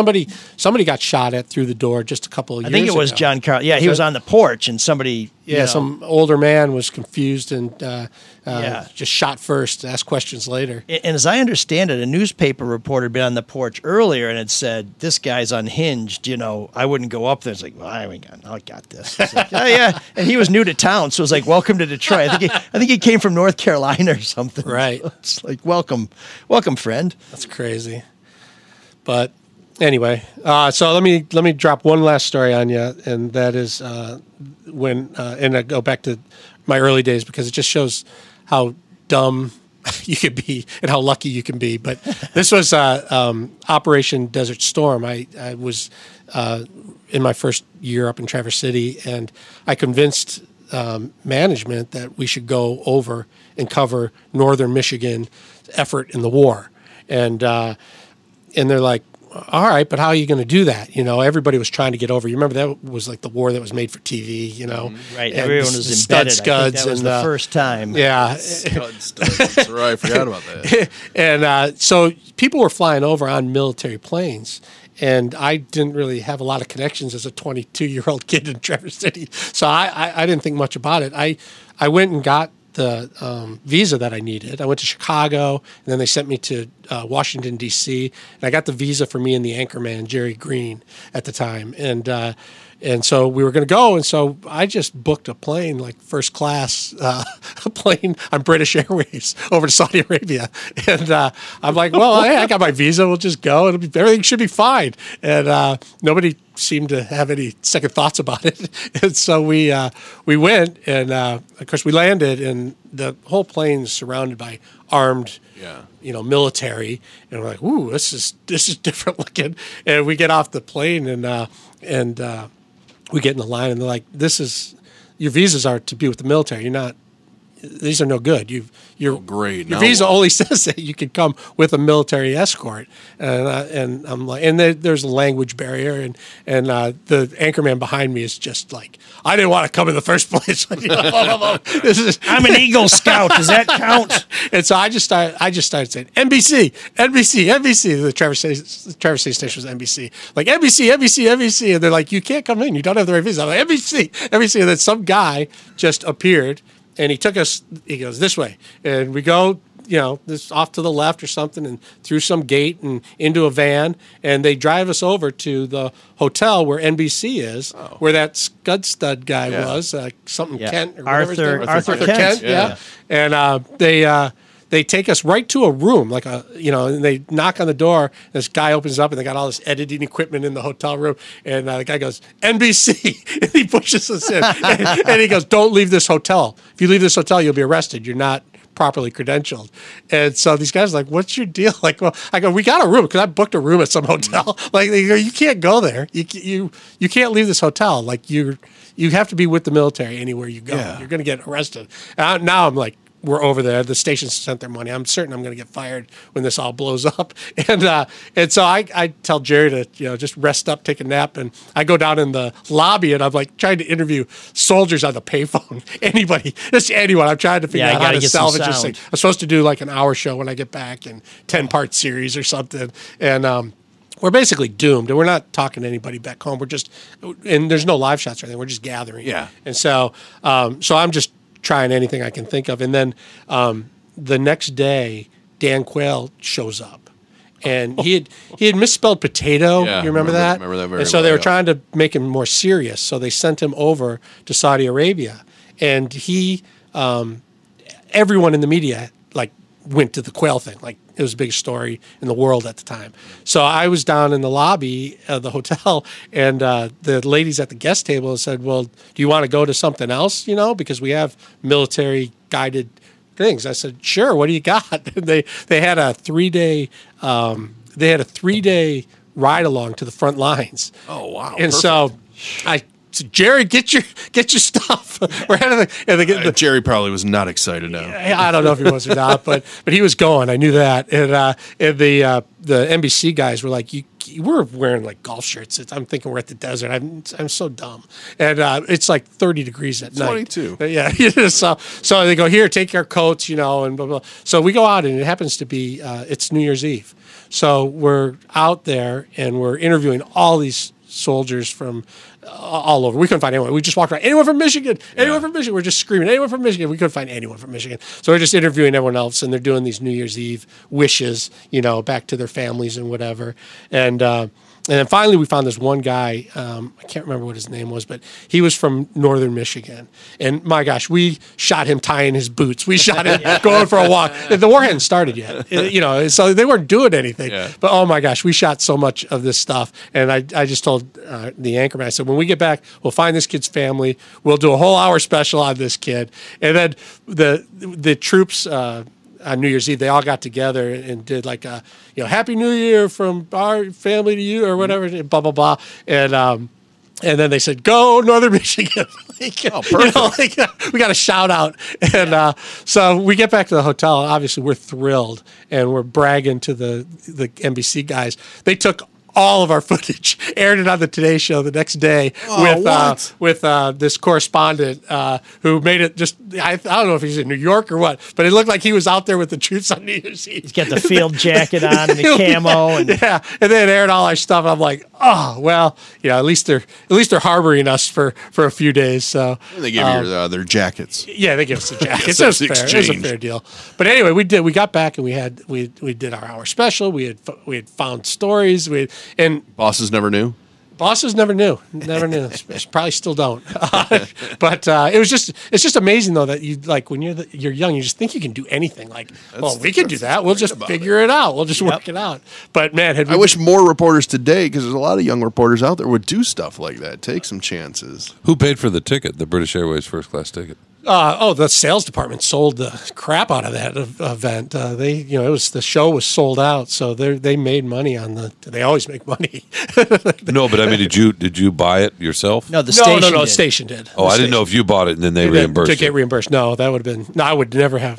somebody got shot at through the door just a couple of years ago. I think it was John Carlson. Yeah, he was on the porch and somebody... Yeah, some older man was confused and just shot first, asked questions later. And as I understand it, a newspaper reporter had been on the porch earlier and had said, this guy's unhinged, I wouldn't go up there. It's like, well, I got this. It's like, oh, yeah. And he was new to town, so it was like, welcome to Detroit. I think he came from North Carolina or something. Right. So it's like, welcome, friend. That's crazy. But anyway, so let me drop one last story on you, and that is and I go back to my early days because it just shows how dumb you could be and how lucky you can be. But this was Operation Desert Storm. I was in my first year up in Traverse City, and I convinced management that we should go over and cover Northern Michigan effort in the war, and they're like, all right, but how are you going to do that? Everybody was trying to get over. You remember that was like the war that was made for TV, Right, and everyone was embedded. Scuds, that was the first time. Yeah. Scuds. Right, I forgot about that. And so people were flying over on military planes, and I didn't really have a lot of connections as a 22-year-old kid in Traverse City, so I didn't think much about it. I went and got the visa that I needed. I went to Chicago, and then they sent me to Washington, D.C., and I got the visa for me and the anchorman, Jerry Green, at the time. And so we were going to go, and so I just booked a plane, like first-class plane on British Airways over to Saudi Arabia. And I'm like, well, hey, I got my visa. We'll just go. Everything should be fine. And nobody seemed to have any second thoughts about it. And so we went, and of course we landed, and the whole plane's surrounded by armed, military. And we're like, ooh, this is different looking. And we get off the plane, and we get in the line, and they're like, your visas are to be with the military. You're not these are no good. Your visa only says that you can come with a military escort, and I'm like, and there's a language barrier, and the anchorman behind me is just like, I didn't want to come in the first place. I'm an Eagle Scout. Does that count? And so I just started saying NBC. The Traverse City station was NBC. Like NBC, and they're like, you can't come in. You don't have the right visa. I'm like, NBC, and then some guy just appeared. And he took us, he goes, this way. And we go, this off to the left or something and through some gate and into a van. And they drive us over to the hotel where NBC is, where that stud guy was, Kent or whatever his name was. Arthur Kent. Yeah. And they take us right to a room, and they knock on the door. This guy opens up, and they got all this editing equipment in the hotel room. And the guy goes, NBC. And he pushes us in. and he goes, don't leave this hotel. If you leave this hotel, you'll be arrested. You're not properly credentialed. And so these guys are like, what's your deal? Like, well, I go, we got a room because I booked a room at some hotel. Like, they go, you can't go there. You can't leave this hotel. Like, you have to be with the military anywhere you go. Yeah. You're going to get arrested. And now I'm like, we're over there. The station sent their money. I'm certain I'm going to get fired when this all blows up. And so I tell Jerry to just rest up, take a nap, and I go down in the lobby and I'm like trying to interview soldiers on the payphone. Anybody, just anyone. I'm trying to figure out how to salvage this thing. I'm supposed to do like an hour show when I get back and 10-part series or something. And we're basically doomed, and we're not talking to anybody back home. We're just, and there's no live shots or anything. We're just gathering. Yeah. And so so I'm just trying anything I can think of. And then the next day, Dan Quayle shows up. And he had misspelled potato. Yeah, you remember that? Remember that very and so they were trying to make him more serious. So they sent him over to Saudi Arabia. And he, everyone in the media, like, went to the Quayle thing. Like, it was the biggest story in the world at the time. So I was down in the lobby of the hotel, and the ladies at the guest table said, well, do you want to go to something else, because we have military-guided things. I said, sure, what do you got? And they had a three-day ride-along to the front lines. Oh, wow. And perfect. So Jerry, get your stuff. We're out of the Jerry probably was not excited now. I don't know if he was or not, but he was going. I knew that. And the NBC guys were like, you were wearing like golf shirts. I'm thinking we're at the desert. I'm so dumb. And it's like 30 degrees at night. 22. Yeah. so they go, here, take our coats, and blah, blah. So we go out, and it happens to be it's New Year's Eve. So we're out there, and we're interviewing all these soldiers from all over. We couldn't find anyone. We just walked around. Anyone from Michigan? Anyone from Michigan? We're just screaming, anyone from Michigan? We couldn't find anyone from Michigan. So we're just interviewing everyone else, and they're doing these New Year's Eve wishes, back to their families and whatever. And then finally we found this one guy, I can't remember what his name was, but he was from northern Michigan. And my gosh, we shot him tying his boots. We shot him going for a walk. The war hadn't started yet, so they weren't doing anything. Yeah. But oh my gosh, we shot so much of this stuff. And I just told the anchorman, I said, when we get back, we'll find this kid's family. We'll do a whole hour special on this kid. And then the troops on New Year's Eve, they all got together and did like a, Happy New Year from our family to you or whatever, blah, blah, blah. And then they said, go Northern Michigan. We got a shout out. And so we get back to the hotel. Obviously, we're thrilled, and we're bragging to the NBC guys. They took all of our footage, aired it on the Today Show the next day with this correspondent who made it just, I don't know if he's in New York or what, but it looked like he was out there with the troops on New Year's Eve. He's got the field jacket on and the camo. And then aired all our stuff. I'm like, oh, well, at least they're harboring us for a few days. So and they gave you their jackets. Yeah, they gave us the jackets. It was a fair deal. But anyway, we got back, and we did our hour special. We had found stories. And bosses never knew? Bosses never knew. Never knew. Probably still don't. But it's just amazing, though, that you, like, when you're young, you just think you can do anything. Like, we can do that. We'll just figure it out. We'll just work it out. But, man, I wish more reporters today, because there's a lot of young reporters out there, would do stuff like that, take some chances. Who paid for the ticket, the British Airways first-class ticket? The sales department sold the crap out of that event. The show was sold out, so they made money on the. They always make money. No, but I mean, did you buy it yourself? No, the station did. Oh, I didn't know if you bought it and then they reimbursed. To get reimbursed? No, that would have been. No, I would never have.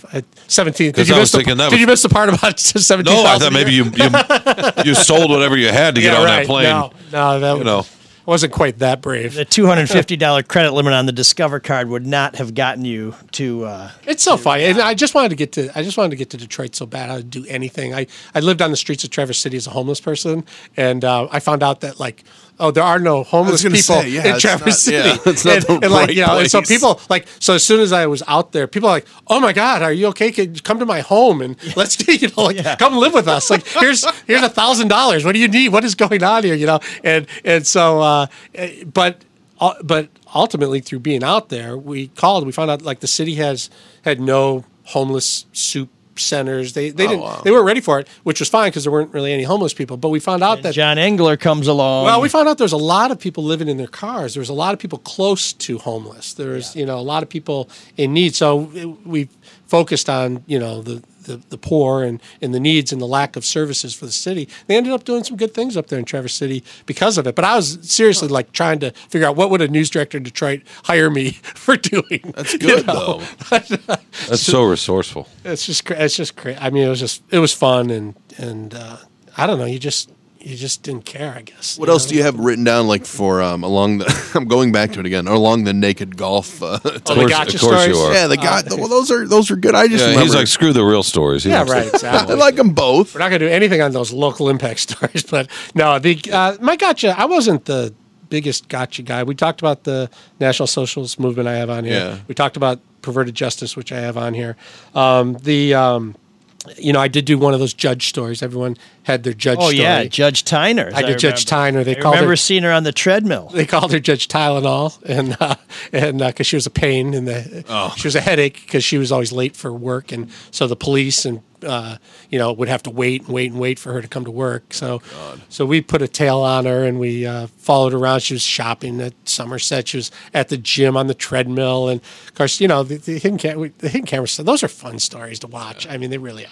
17. Did you miss the part about 17? No, I thought maybe you sold whatever you had to get on that plane. No, that would. Wasn't quite that brave. The $250 credit limit on the Discover card would not have gotten you to. It's so funny. And I just wanted to get to Detroit so bad. I would do anything. I lived on the streets of Traverse City as a homeless person, and I found out that there are no homeless people in Traverse City. It's not place. And so people so as soon as I was out there, people are like, "Oh my God, are you okay? Can you come to my home and let's come live with us. Here's $1,000. What do you need? What is going on here? But ultimately through being out there, we found out the city had no homeless soup centers. They weren't ready for it, which was fine because there weren't really any homeless people. But we found out that John Engler comes along. Well, we found out there's a lot of people living in their cars. There's a lot of people close to homeless. There's a lot of people in need. So we focused on the poor and the needs and the lack of services for the city. They ended up doing some good things up there in Traverse City because of it. But I was seriously trying to figure out what would a news director in Detroit hire me for doing. That's good though. That's so resourceful. It's just crazy. I mean, it was fun and I don't know. You just didn't care, I guess. What else do you have written down for along the? I'm going back to it again. Along the naked golf. The gotcha stories. You are. Yeah, those are good. I just remember. He's screw the real stories. Exactly. I like them both. We're not gonna do anything on those local impact stories, but no, the my gotcha. I wasn't the biggest gotcha guy. We talked about the National Socialist Movement. I have on here. Yeah. We talked about Perverted Justice, which I have on here. I did do one of those judge stories. Everyone had their judge story. Oh, yeah, Judge Tyner. I did Judge Tyner. I remember seeing her on the treadmill. They called her Judge Tylenol and because she was a pain. She was a headache because she was always late for work. And so the police and, would have to wait for her to come to work. So we put a tail on her and we followed her around. She was shopping at Somerset. She was at the gym on the treadmill. And of course, the hidden camera stuff. Those are fun stories to watch. Yeah. I mean, they really are.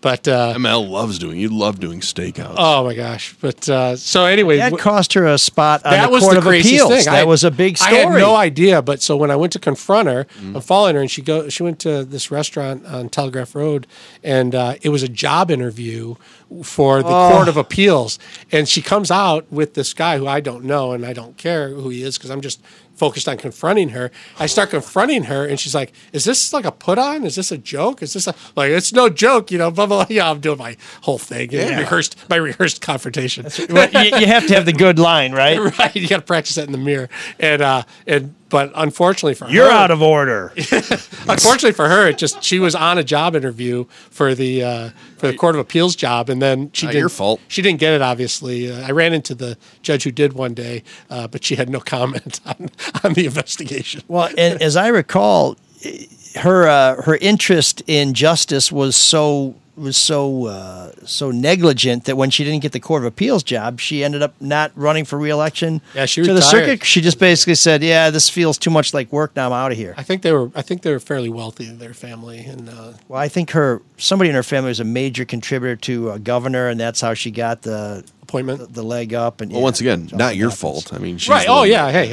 But ML loves doing. You love doing stakeouts. Oh my gosh! But so anyway, that cost her a spot on the Court of Appeals. That was a big story. I had no idea. But so when I went to confront her, I'm following her, and she went to this restaurant on Telegraph Road. And it was a job interview for the Court of Appeals. And she comes out with this guy who I don't know, and I don't care who he is because I'm just focused on confronting her. I start confronting her, and she's like, is this a put-on? Is this a joke? Is this it's no joke, blah, blah, blah. Yeah, I'm doing my whole thing. Yeah. My rehearsed confrontation. Well, you have to have the good line, right? Right. You got to practice that in the mirror. But unfortunately for her... You're out of order. Unfortunately for her, she was on a job interview for the Court of Appeals job, and then she didn't... Your fault. She didn't get it, obviously. I ran into the judge who did one day, but she had no comment on the investigation. Well, and as I recall, her interest in justice was so negligent that when she didn't get the Court of Appeals job, she ended up not running for re-election to the circuit. She just basically said, "Yeah, this feels too much like work. Now I'm out of here." I think they were fairly wealthy in their family, and I think somebody in her family was a major contributor to a governor, and that's how she got the appointment, the leg up. And once again, not your fault. I mean, she's right? Oh yeah, hey,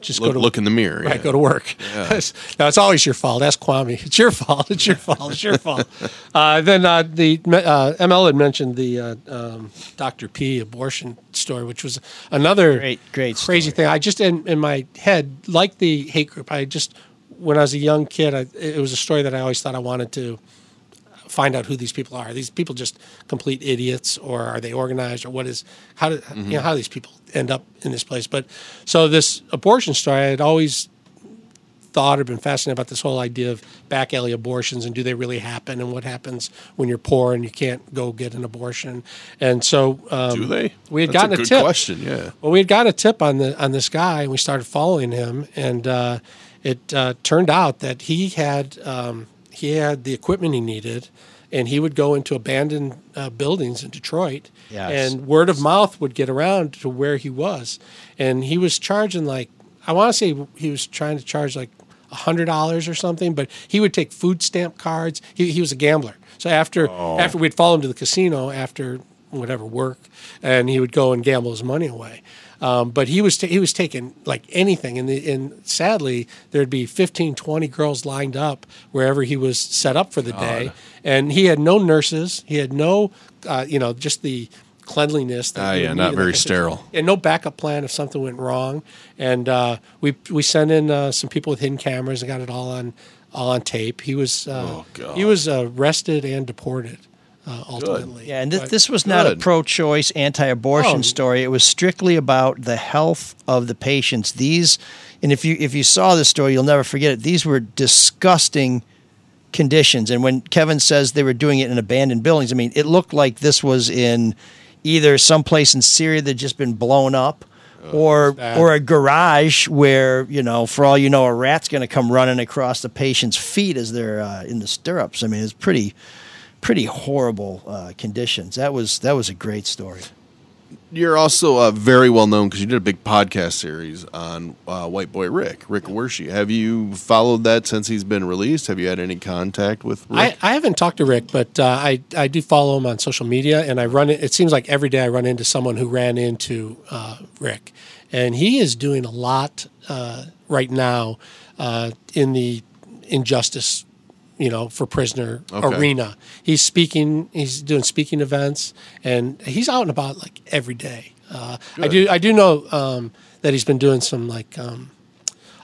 just look in the mirror. Right, go to work. Yeah. Now it's always your fault. Ask Kwame. It's your fault. It's your fault. It's your fault. Then the ML had mentioned the Dr. P abortion story, which was another great crazy story. Thing. I just in my head, like the hate group. I just when I was a young kid, it was a story that I always thought I wanted to find out who these people are. Are these people just complete idiots, or are they organized, or how do these people end up in this place? But so this abortion story, I had always thought or been fascinated about this whole idea of back alley abortions and do they really happen and what happens when you're poor and you can't go get an abortion. And so do they? We had gotten a tip. That's a good question, yeah. Well, we had gotten a tip on this guy, and we started following him, and it turned out that he had the equipment he needed, and he would go into abandoned buildings in Detroit, and word of mouth would get around to where he was. And he was charging I want to say he was trying to charge $100 or something, but he would take food stamp cards. He was a gambler. So after we'd follow him to the casino after whatever work, and he would go and gamble his money away. But he was taking like anything, and sadly there'd be 15, 20 girls lined up wherever he was set up for the day, and he had no nurses, he had no, just the cleanliness. Not very sterile, and no backup plan if something went wrong. And we sent in some people with hidden cameras and got it all on tape. He was he was arrested and deported. Ultimately. Good. Yeah, and this was not a pro-choice, anti-abortion story. It was strictly about the health of the patients. And if you saw this story, you'll never forget it. These were disgusting conditions. And when Kevin says they were doing it in abandoned buildings, I mean, it looked like this was in either someplace in Syria that had just been blown up, or a garage where, for all you know, a rat's going to come running across the patient's feet as they're in the stirrups. I mean, it's pretty horrible conditions. That was a great story. You're also very well known because you did a big podcast series on White Boy Rick Wershey. Have you followed that since he's been released? Have you had any contact with Rick? I haven't talked to Rick, but I do follow him on social media, and I run it. It seems like every day I run into someone who ran into Rick, and he is doing a lot right now in the injustice for prisoner arena. He's speaking, he's doing speaking events, and he's out and about like every day. I do know that he's been doing some like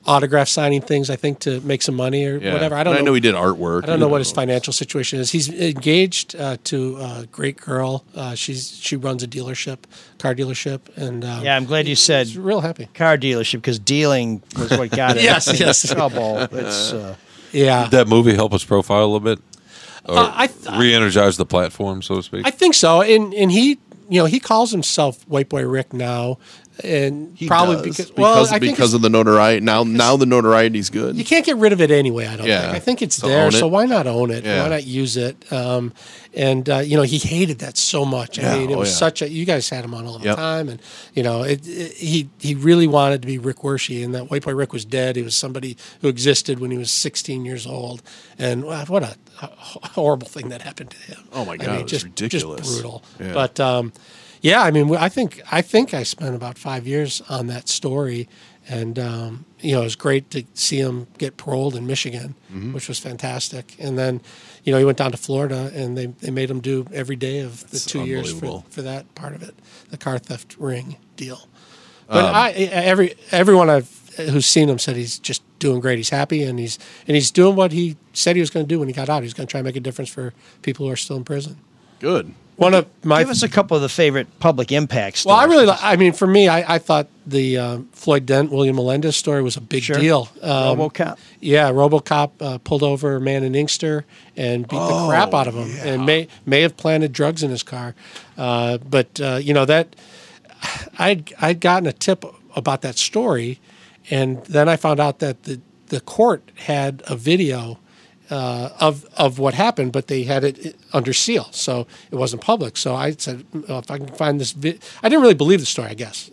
autograph signing things, I think, to make some money or whatever. I know he did artwork. I don't know what his financial situation is. He's engaged to a great girl. She runs a dealership, car dealership, and I'm glad you said real happy car dealership, because dealing was what got him in trouble. It's yeah. Did that movie help us profile a little bit? Or re-energize the platform, so to speak? I think so. And he, he calls himself White Boy Rick now. And he probably does, because of the notoriety. Now the notoriety's good. You can't get rid of it anyway, I don't think. I think it's there, so why not own it? Yeah. Why not use it? He hated that so much. I mean, it was such a... You guys had him on all the time, and, he really wanted to be Rick Wershey, and that White Boy Rick was dead. He was somebody who existed when he was 16 years old, and what a horrible thing that happened to him. Oh, my God, I mean, it was ridiculous. Just brutal. Yeah. But... I think I spent about 5 years on that story, and it was great to see him get paroled in Michigan, which was fantastic. And then, he went down to Florida, and they made him do every day of the 2 years for that part of it, the car theft ring deal. But everyone who's seen him said he's just doing great. He's happy, and he's doing what he said he was going to do when he got out. He's going to try and make a difference for people who are still in prison. Good. Give us a couple of the favorite public impact stories. Well, for me, I thought the Floyd Dent, William Melendez story was a big deal. RoboCop. Yeah, RoboCop pulled over a man in Inkster and beat the crap out of him, and may have planted drugs in his car. But I'd gotten a tip about that story, and then I found out that the court had a video of what happened, but they had it under seal, so it wasn't public. So I said, if I can find this, I didn't really believe the story, I guess.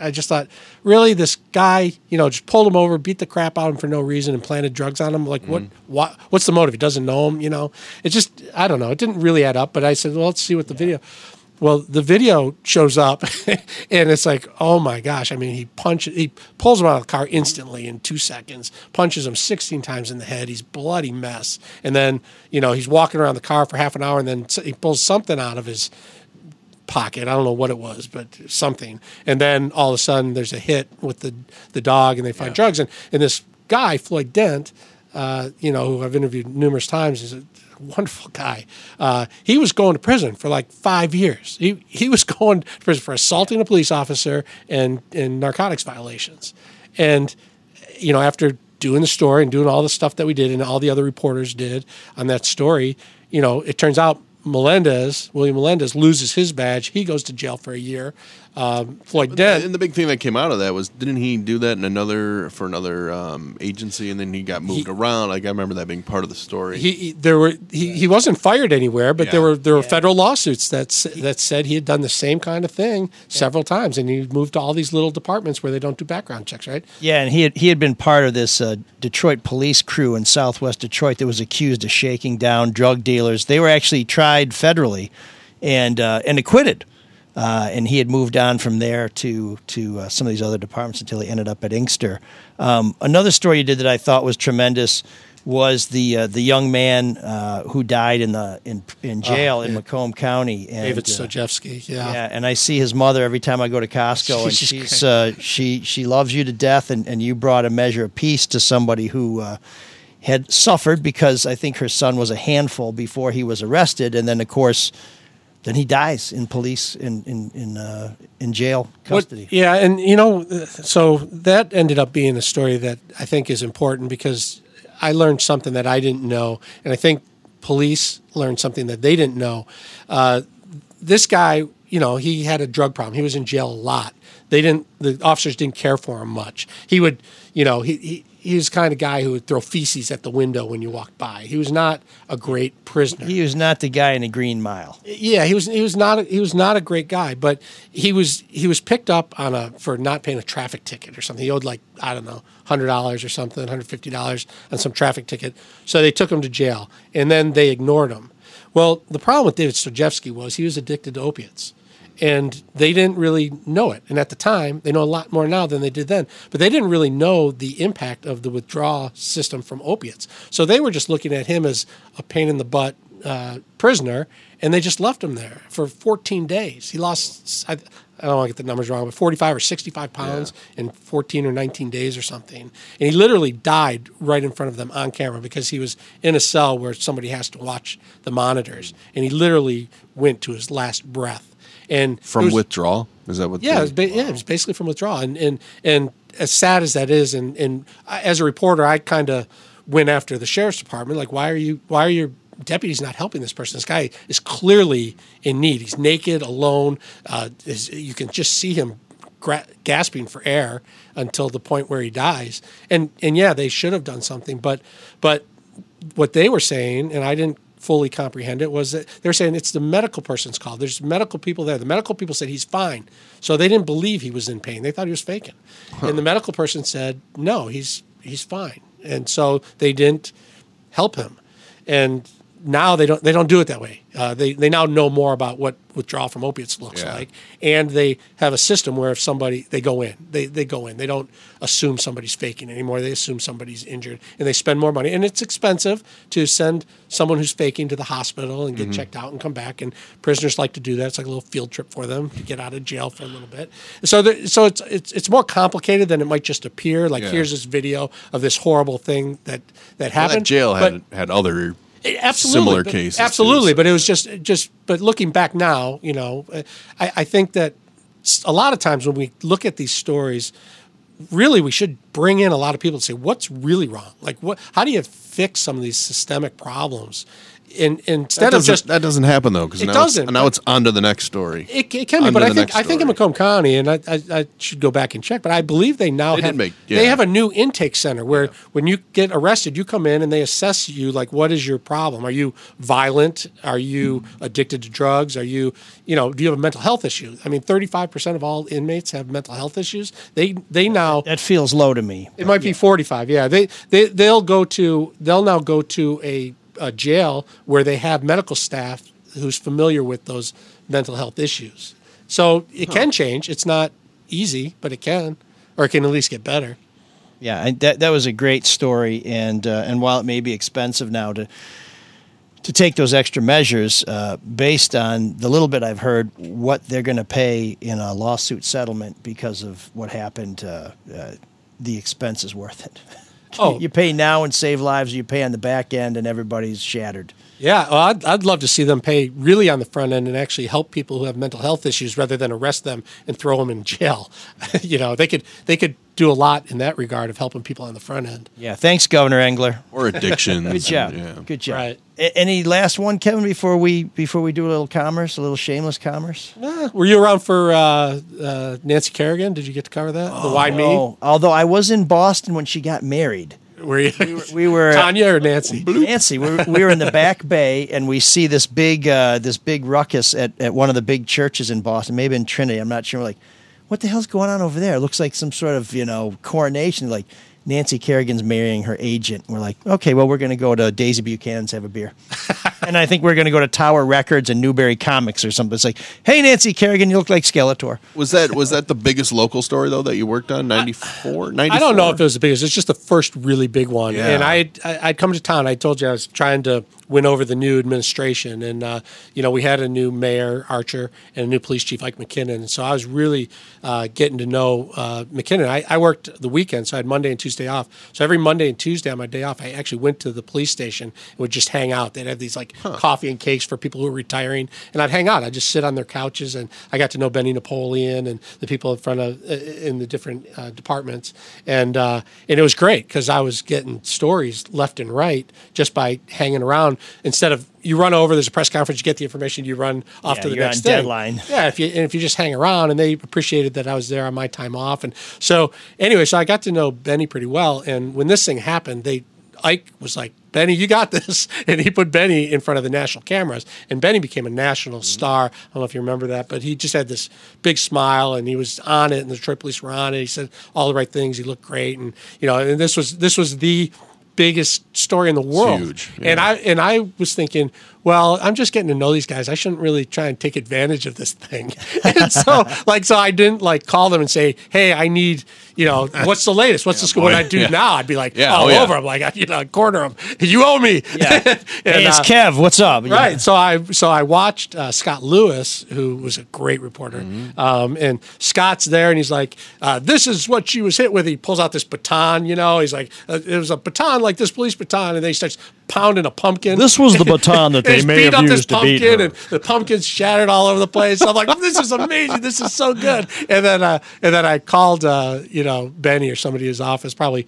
I just thought, really, this guy, just pulled him over, beat the crap out of him for no reason, and planted drugs on him. Like, what's the motive? He doesn't know him, It just, I don't know. It didn't really add up, but I said, well, let's see what the video. Well, the video shows up, and it's like, oh my gosh! I mean, he pulls him out of the car instantly in 2 seconds, punches him 16 times in the head. He's a bloody mess, and then he's walking around the car for half an hour, and then he pulls something out of his pocket. I don't know what it was, but something. And then all of a sudden, there's a hit with the dog, and they find drugs. And this guy, Floyd Dent, who I've interviewed numerous times, is wonderful guy. He was going to prison for like 5 years. He was going to prison for assaulting a police officer and narcotics violations. And, after doing the story and doing all the stuff that we did and all the other reporters did on that story, it turns out Melendez, William Melendez, loses his badge. He goes to jail for a year. Floyd Dent. And the big thing that came out of that was, didn't he do that in another agency, and then he got moved around? Like, I remember that being part of the story. He wasn't fired anywhere, but there were federal lawsuits that said he had done the same kind of thing several times, and he moved to all these little departments where they don't do background checks, right? Yeah, and he had been part of this Detroit police crew in Southwest Detroit that was accused of shaking down drug dealers. They were actually tried federally, and acquitted. And he had moved on from there to some of these other departments until he ended up at Inkster. Another story you did that I thought was tremendous was the young man who died in jail in Macomb County. And, David Stojewski, yeah. And I see his mother every time I go to Costco, and she loves you to death, and you brought a measure of peace to somebody who had suffered, because I think her son was a handful before he was arrested, and then, of course, then he dies in police in jail custody. Yeah, and so that ended up being a story that I think is important, because I learned something that I didn't know, and I think police learned something that they didn't know. This guy, he had a drug problem. He was in jail a lot. The officers didn't care for him much. He would, he was the kind of guy who would throw feces at the window when you walked by. He was not a great prisoner. He was not the guy in a Green Mile. Yeah, he was not a great guy, but he was picked up for not paying a traffic ticket or something. He owed, like, I don't know, $100 or something, $150 on some traffic ticket. So they took him to jail, and then they ignored him. Well, the problem with David Stojewski was he was addicted to opiates. And they didn't really know it. And at the time, they know a lot more now than they did then. But they didn't really know the impact of the withdrawal system from opiates. So they were just looking at him as a pain-in-the-butt prisoner, and they just left him there for 14 days. He lost, I don't want to get the numbers wrong, but 45 or 65 pounds in 14 or 19 days or something. And he literally died right in front of them on camera, because he was in a cell where somebody has to watch the monitors. And he literally went to his last breath. And from withdrawal? Is that what? Yeah, it was basically from withdrawal. And as sad as that is, and as a reporter, I kind of went after the sheriff's department. Like, why are your deputies not helping this person? This guy is clearly in need. He's naked, alone. You can just see him gasping for air until the point where he dies. And yeah, they should have done something. But what they were saying, and I didn't fully comprehend it, was that they're saying it's the medical person's call. There's medical people there. The medical people said he's fine. So they didn't believe he was in pain. They thought he was faking. Huh. And the medical person said, no, he's fine. And so they didn't help him. And now they don't do it that way. They now know more about what withdrawal from opiates looks like. And they have a system where if somebody, they go in. They don't assume somebody's faking anymore. They assume somebody's injured, and they spend more money. And it's expensive to send someone who's faking to the hospital and get checked out and come back. And prisoners like to do that. It's like a little field trip for them to get out of jail for a little bit. So it's more complicated than it might just appear. Like, here's this video of this horrible thing that happened. That jail had other similar cases. Absolutely, but it was just. But looking back now, I think that a lot of times when we look at these stories, really we should bring in a lot of people to say, what's really wrong? Like, how do you fix some of these systemic problems? And instead of just that doesn't happen, though, because now it's on to the next story. It can be, but I think in Macomb County, and I should go back and check, but I believe they have a new intake center where when you get arrested, you come in and they assess you, like, what is your problem? Are you violent? Are you addicted to drugs? Are you, do you have a mental health issue? I mean, 35% of all inmates have mental health issues. They now, that feels low to me. It might be 45. Yeah, they'll now go to a jail where they have medical staff who's familiar with those mental health issues. So it can change. It's not easy, but it can, or it can at least get better. Yeah, and that was a great story. And while it may be expensive now to take those extra measures, based on the little bit I've heard, what they're going to pay in a lawsuit settlement because of what happened, the expense is worth it. Oh, you pay now and save lives. You pay on the back end, and everybody's shattered. Yeah, well, I'd love to see them pay really on the front end and actually help people who have mental health issues rather than arrest them and throw them in jail. You know, they could do a lot in that regard of helping people on the front end. Yeah, thanks, Governor Engler. Or addiction. Good job. Yeah. Good job. Right. Any last one, Kevin, before we do a little commerce, a little shameless commerce? Were you around for Nancy Kerrigan? Did you get to cover that? Oh, the Why no. Me? Although I was in Boston when she got married. Were you? We were Tanya or Nancy? Nancy. We were in the back bay, and we see this big ruckus at one of the big churches in Boston, maybe in Trinity. I'm not sure. We're like, what the hell's going on over there? It looks like some sort of, coronation. Like, Nancy Kerrigan's marrying her agent. We're like, okay, well, we're going to go to Daisy Buchanan's, have a beer. And I think we're going to go to Tower Records and Newberry Comics or something. It's like, hey, Nancy Kerrigan, you look like Skeletor. Was that the biggest local story, though, that you worked on, 94? I don't know if it was the biggest. It's just the first really big one. Yeah. And I'd come to town. I told you I was trying to win over the new administration. And, we had a new mayor, Archer, and a new police chief, Ike McKinnon. And so I was really getting to know McKinnon. I worked the weekend, so I had Monday and Tuesday off. So every Monday and Tuesday on my day off, I actually went to the police station and would just hang out. They'd have these coffee and cakes for people who were retiring. And I'd hang out. I'd just sit on their couches. And I got to know Benny Napoleon and the people in the different departments. And it was great because I was getting stories left and right just by hanging around instead of, you run over, there's a press conference, you get the information, you run off to the next thing. Deadline. Yeah, if you just hang around, and they appreciated that I was there on my time off. And so anyway, so I got to know Benny pretty well. And when this thing happened, Ike was like, Benny, you got this. And he put Benny in front of the national cameras. And Benny became a national star. I don't know if you remember that, but he just had this big smile, and he was on it, and the Detroit police were on it. He said all the right things. He looked great. And, and this was the biggest story in the world. Huge, yeah. And I was thinking, well, I'm just getting to know these guys. I shouldn't really try and take advantage of this thing. And so I didn't call them and say, hey, I need, what's the latest? What's the score? What I do now? I'd be like, over. I'm like, corner them. You owe me. Yeah. And hey, it's Kev. What's up? Yeah. Right. So I watched Scott Lewis, who was a great reporter. Mm-hmm. And Scott's there, and he's like, this is what she was hit with. He pulls out this baton, he's like, it was a baton like this police baton. And then he starts pounding a pumpkin. This was the baton that they may have used to beat her. And the pumpkin's shattered all over the place. I'm like, this is amazing. This is so good. And then I called, Benny or somebody in his office, probably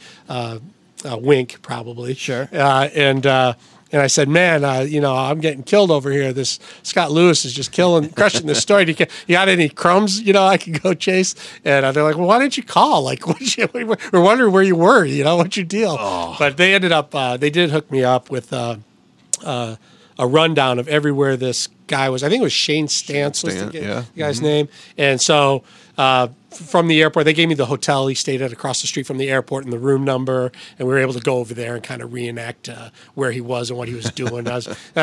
Wink, probably. Sure. And I said, man, I'm getting killed over here. This Scott Lewis is just crushing this story. You got any crumbs, I can go chase? And they're like, well, why didn't you call? We're wondering where you were, what's your deal? Oh. But they ended up, they did hook me up with a rundown of everywhere this guy was. I think it was Shane Stantz was the guy's name. And so from the airport, they gave me the hotel he stayed at across the street from the airport and the room number, and we were able to go over there and kind of reenact where he was and what he was doing. I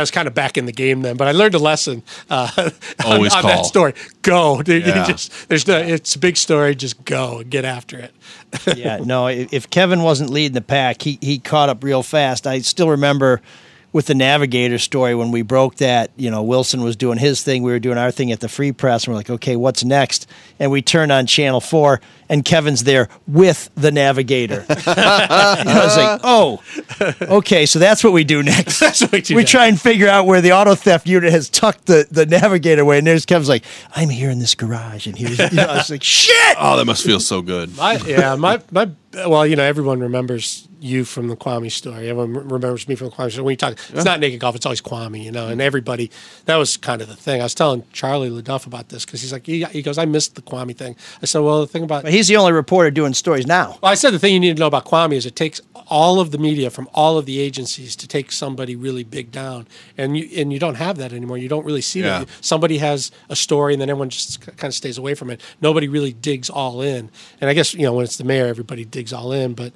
was kind of back in the game then, but I learned a lesson on that story. Go. Dude, yeah. It's a big story. Just go and get after it. Yeah, no, if Kevin wasn't leading the pack, he caught up real fast. I still remember with the Navigator story, when we broke that, Wilson was doing his thing, we were doing our thing at the Free Press, and we're like, okay, what's next? And we turn on Channel 4, and Kevin's there with the Navigator. And I was like, oh, okay, so that's what we do next. We try and figure out where the auto theft unit has tucked the Navigator away, and there's Kevin's like, I'm here in this garage, and here's, I was like, shit! Oh, that must feel so good. Everyone remembers you from the Kwame story. Everyone remembers me from the Kwame story. When you talk, it's not Naked Golf, it's always Kwame, and everybody, that was kind of the thing. I was telling Charlie LaDuff about this because he's like, he goes, I missed the Kwame thing. I said, well, the thing about... But he's the only reporter doing stories now. Well, I said the thing you need to know about Kwame is it takes all of the media from all of the agencies to take somebody really big down, and you don't have that anymore. You don't really see that. Somebody has a story, and then everyone just kind of stays away from it. Nobody really digs all in. And I guess, when it's the mayor, everybody digs all in, but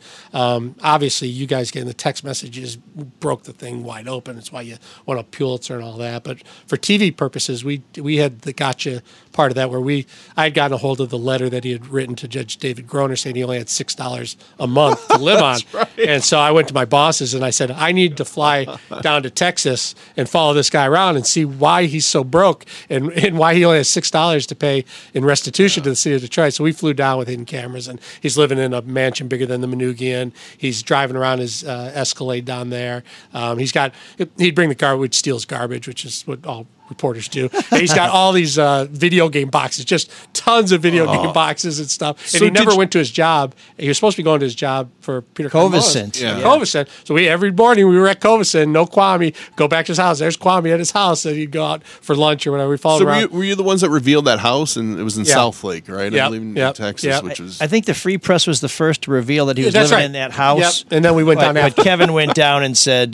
obviously you guys getting the text messages broke the thing wide open. It's why you won a Pulitzer and all that. But for TV purposes, we had the Gotcha part of that where I'd gotten a hold of the letter that he had written to Judge David Groner saying he only had $6 a month to live on. Right. And so I went to my bosses and I said, I need to fly down to Texas and follow this guy around and see why he's so broke and why he only has $6 to pay in restitution to the city of Detroit. So we flew down with hidden cameras, and he's living in a mansion bigger than the Manoogian. He's driving around his Escalade down there. He'd bring the car, we'd steal his garbage, which is what all reporters do. And he's got all these video game boxes, just tons of video game boxes and stuff. And so he never went to his job. He was supposed to be going to his job for Peter Covicent. Yeah. Covicent. So every morning we were at Covicent, no Kwame, go back to his house. There's Kwame at his house, and he'd go out for lunch or whatever. We followed around. Were you the ones that revealed that house? And it was in Southlake, right? Yeah. I believe in Texas, which was... I think the Free Press was the first to reveal that he was living in that house. Yep. And then we went down after. But Kevin went down and said,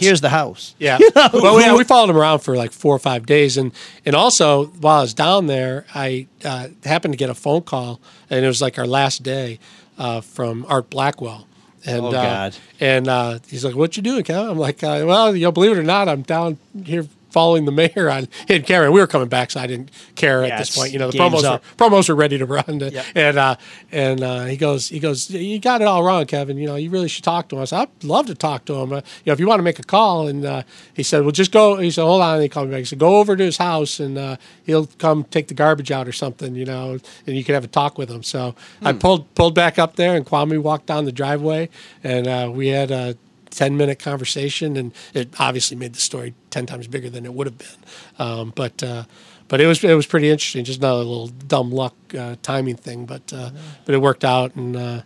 here's the house. Yeah. You know? Well, we followed him around for like 4 or 5 days, and also while I was down there, I happened to get a phone call, and it was like our last day from Art Blackwell, and he's like, "What you doing, Kevin?" I'm like, "Well, believe it or not, I'm down here following the mayor on hidden camera." We were coming back, so I didn't care at this point. You know, the promos were ready to run, and he goes, "You got it all wrong, Kevin. You know, you really should talk to him." I said, "I'd love to talk to him. If you want to make a call," and he said, "Well, just go." He said, "Hold on." And he called me back. He said, "Go over to his house, and he'll come take the garbage out or something, you know, and you can have a talk with him." So I pulled back up there, and Kwame walked down the driveway, and we had a 10-minute conversation, and it obviously made the story 10 times bigger than it would have been. But it was pretty interesting. Just another little dumb luck timing thing, but it worked out. And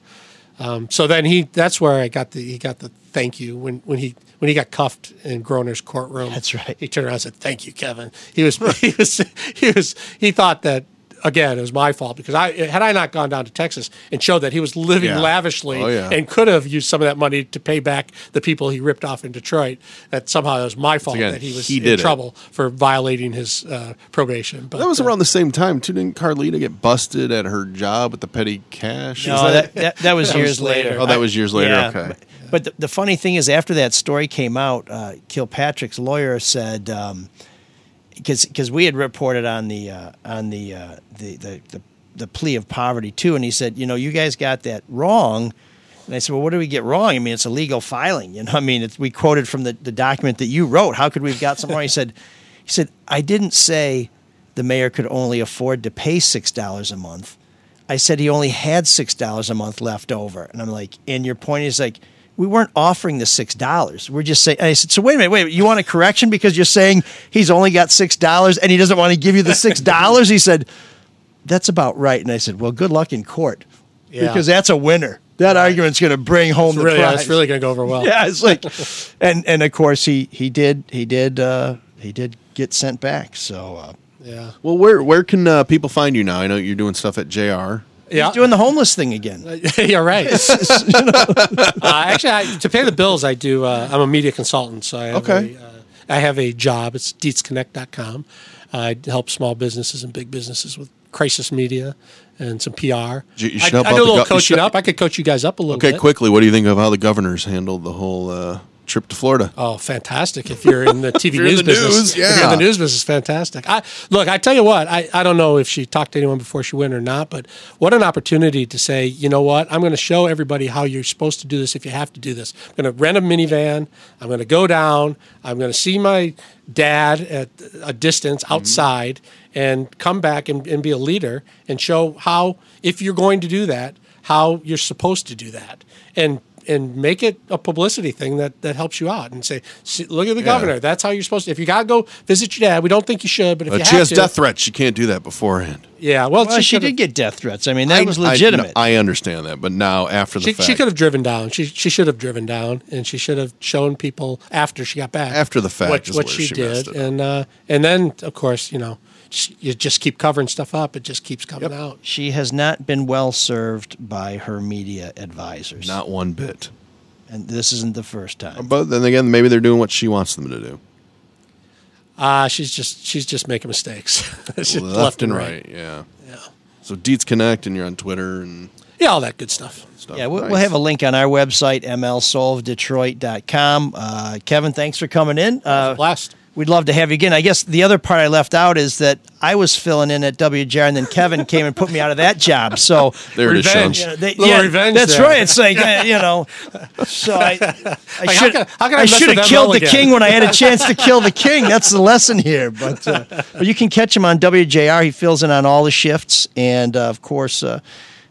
so then that's where I got he got the thank you when he got cuffed in Groner's courtroom. That's right. He turned around and said, "Thank you, Kevin." He thought that. Again, it was my fault because had I not gone down to Texas and showed that he was living lavishly and could have used some of that money to pay back the people he ripped off in Detroit, that somehow it was my fault that he was in trouble for violating his probation. But that was around the same time, too. Didn't Carlita get busted at her job with the petty cash? No, that was years later. Oh, that was years later. Yeah, okay. But the funny thing is, after that story came out, Kilpatrick's lawyer said... Because we had reported on the plea of poverty too, and he said, you guys got that wrong. And I said, well, what did we get wrong? I mean, it's illegal filing. We quoted from the document that you wrote. How could we have got something wrong? He said, I didn't say the mayor could only afford to pay $6 a month. I said he only had $6 a month left over. And I'm like, and your point is like, we weren't offering the $6. We're just saying. I said, so wait a minute. You want a correction because you're saying he's only got $6 and he doesn't want to give you the $6? He said, that's about right. And I said, well, good luck in court because that's a winner. That argument's going to bring home the prize. It's really going to go over well. Yeah, it's like, and of course he did get sent back. So Well, where can people find you now? I know you're doing stuff at JR. Yeah. He's doing the homeless thing again. Yeah, right. Actually, to pay the bills, I do. I'm a media consultant, so I have a job. It's DietzConnect.com. I help small businesses and big businesses with crisis media and some PR. I do a little coaching up. I could coach you guys up a little bit. Okay, quickly, what do you think of how the governor's handled the whole... trip to Florida? Oh, fantastic! If you're in the TV news business, if you're in the news business, fantastic. I tell you what, I don't know if she talked to anyone before she went or not, but what an opportunity to say, you know what, I'm going to show everybody how you're supposed to do this if you have to do this. I'm going to rent a minivan. I'm going to go down. I'm going to see my dad at a distance outside and come back and be a leader and show how, if you're going to do that, how you're supposed to do that. And make it a publicity thing that helps you out and say, look at the governor. That's how you're supposed to. If you got to go visit your dad, we don't think you should, but if you have to. She has death threats. She can't do that beforehand. Yeah, well she did get death threats. I mean, that was legitimate. I understand that, but now after the fact. She could have driven down. She should have driven down, and she should have shown people after she got back. After the fact is what she did. And then, of course, you just keep covering stuff up. It just keeps coming out. She has not been well served by her media advisors. Not one bit. And this isn't the first time. But then again, maybe they're doing what she wants them to do. She's just making mistakes. Left and right. Yeah. So Dietz Connect, and you're on Twitter and all that good stuff. Yeah, we'll have a link on our website, mlsolvedetroit.com. Kevin, thanks for coming in. Blast. We'd love to have you again. I guess the other part I left out is that I was filling in at WJR, and then Kevin came and put me out of that job. So there it is, revenge. That's there. Right. It's like you know. So I should have killed the king when I had a chance to kill the king. That's the lesson here. But you can catch him on WJR. He fills in on all the shifts, and of course.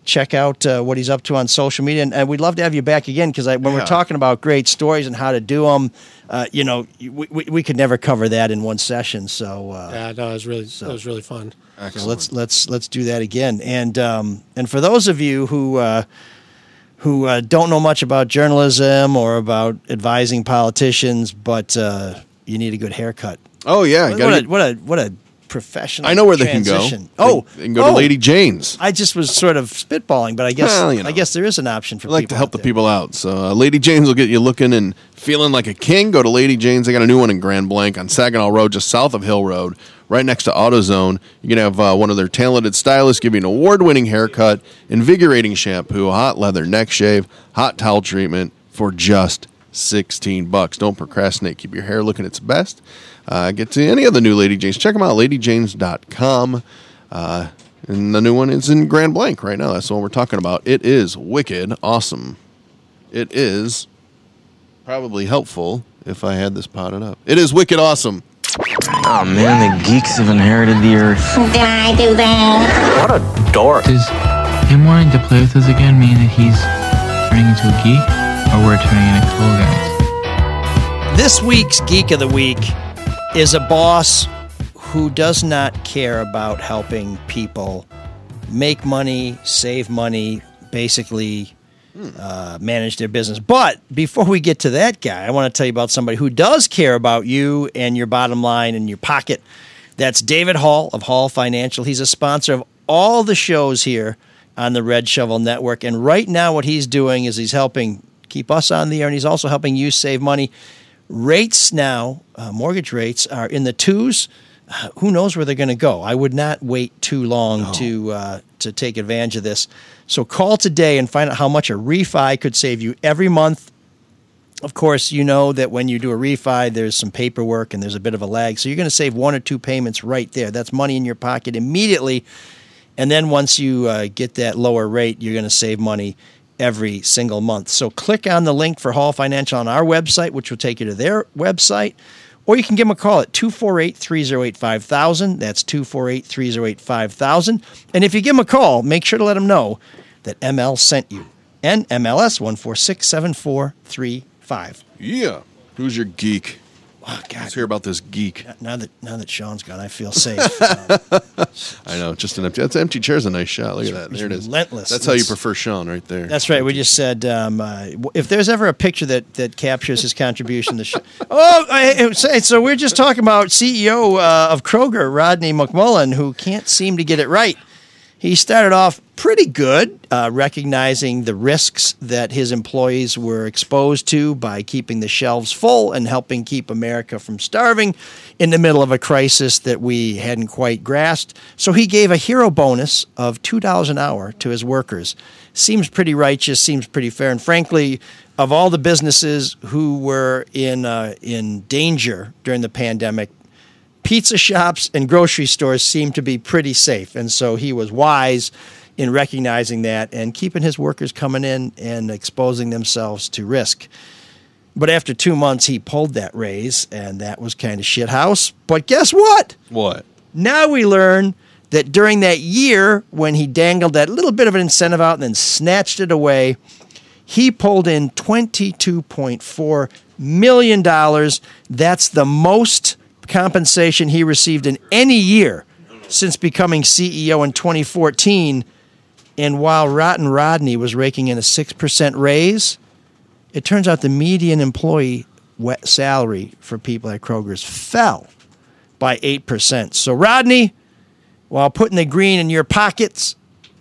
Check out what he's up to on social media, and we'd love to have you back again because when we're talking about great stories and how to do them, we could never cover that in one session. So it was really fun. So let's do that again. And for those of you who don't know much about journalism or about advising politicians, but you need a good haircut. Oh yeah, what a professional. I know where transition. They can go. Oh, they can go to Lady Jane's. I just was sort of spitballing, but I guess I guess there is an option for. I like people to help the people out, so Lady Jane's will get you looking and feeling like a king. Go to Lady Jane's. They got a new one in Grand Blanc on Saginaw Road, just south of Hill Road, right next to AutoZone. You can have one of their talented stylists give you an award-winning haircut, invigorating shampoo, hot leather neck shave, hot towel treatment for just $16. Don't procrastinate. Keep your hair looking its best. Get to any of the new Lady Jane's. Check them out, LadyJanes.com. And the new one is in Grand Blanc right now. That's the one we're talking about. It is wicked awesome. It is probably helpful if I had this potted up. It is wicked awesome. Oh, man, the geeks have inherited the earth. Did I do that? What a dork. Does him wanting to play with us again mean that he's turning into a geek or we're turning into cool guys? This week's Geek of the Week is a boss who does not care about helping people make money, save money, basically manage their business. But before we get to that guy, I want to tell you about somebody who does care about you and your bottom line and your pocket. That's David Hall of Hall Financial. He's a sponsor of all the shows here on the Red Shovel Network. And right now what he's doing is he's helping keep us on the air, and he's also helping you save money. Rates now, mortgage rates are in the 2s. Who knows where they're going to go? I would not wait too long to take advantage of this. So call today and find out how much a refi could save you every month. Of course, you know that when you do a refi, there's some paperwork and there's a bit of a lag. So you're going to save 1 or 2 payments right there. That's money in your pocket immediately. And then once you get that lower rate, you're going to save money every single month. So click on the link for Hall Financial on our website, which will take you to their website, or you can give them a call at 248-308-5000. That's 248-308-5000. And if you give them a call, make sure to let them know that ML sent you. NMLS 1467435. Yeah. Who's your geek? Oh, God. Let's hear about this geek. Now that Sean's gone, I feel safe. I know, just an empty chair's a nice shot. Look at that. There it is. Relentless. That's how you prefer Sean, right there. That's right. We just said if there's ever a picture that captures his contribution to the show. So we're just talking about CEO of Kroger, Rodney McMullen, who can't seem to get it right. He started off pretty good, recognizing the risks that his employees were exposed to by keeping the shelves full and helping keep America from starving in the middle of a crisis that we hadn't quite grasped. So he gave a hero bonus of $2 an hour to his workers. Seems pretty righteous, seems pretty fair. And frankly, of all the businesses who were in danger during the pandemic, pizza shops and grocery stores seem to be pretty safe, and so he was wise in recognizing that and keeping his workers coming in and exposing themselves to risk. But after 2 months, he pulled that raise, and that was kind of shithouse. But guess what? What? Now we learn that during that year when he dangled that little bit of an incentive out and then snatched it away, he pulled in $22.4 million. That's the most compensation he received in any year since becoming CEO in 2014. And while Rotten Rodney was raking in a 6% raise, it turns out the median employee salary for people at Kroger's fell by 8%. So Rodney, while putting the green in your pockets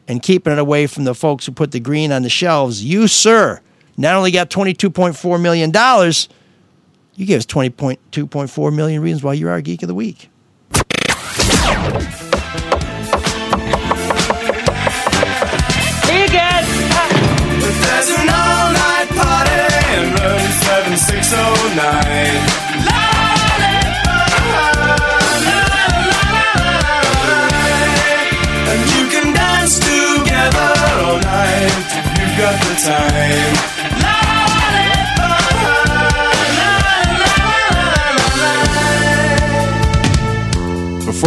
and keeping it away from the folks who put the green on the shelves, you, sir, not only got $22.4 million, you gave us 22.4 million reasons why you're our Geek of the Week. There's an all-night party in room 7609.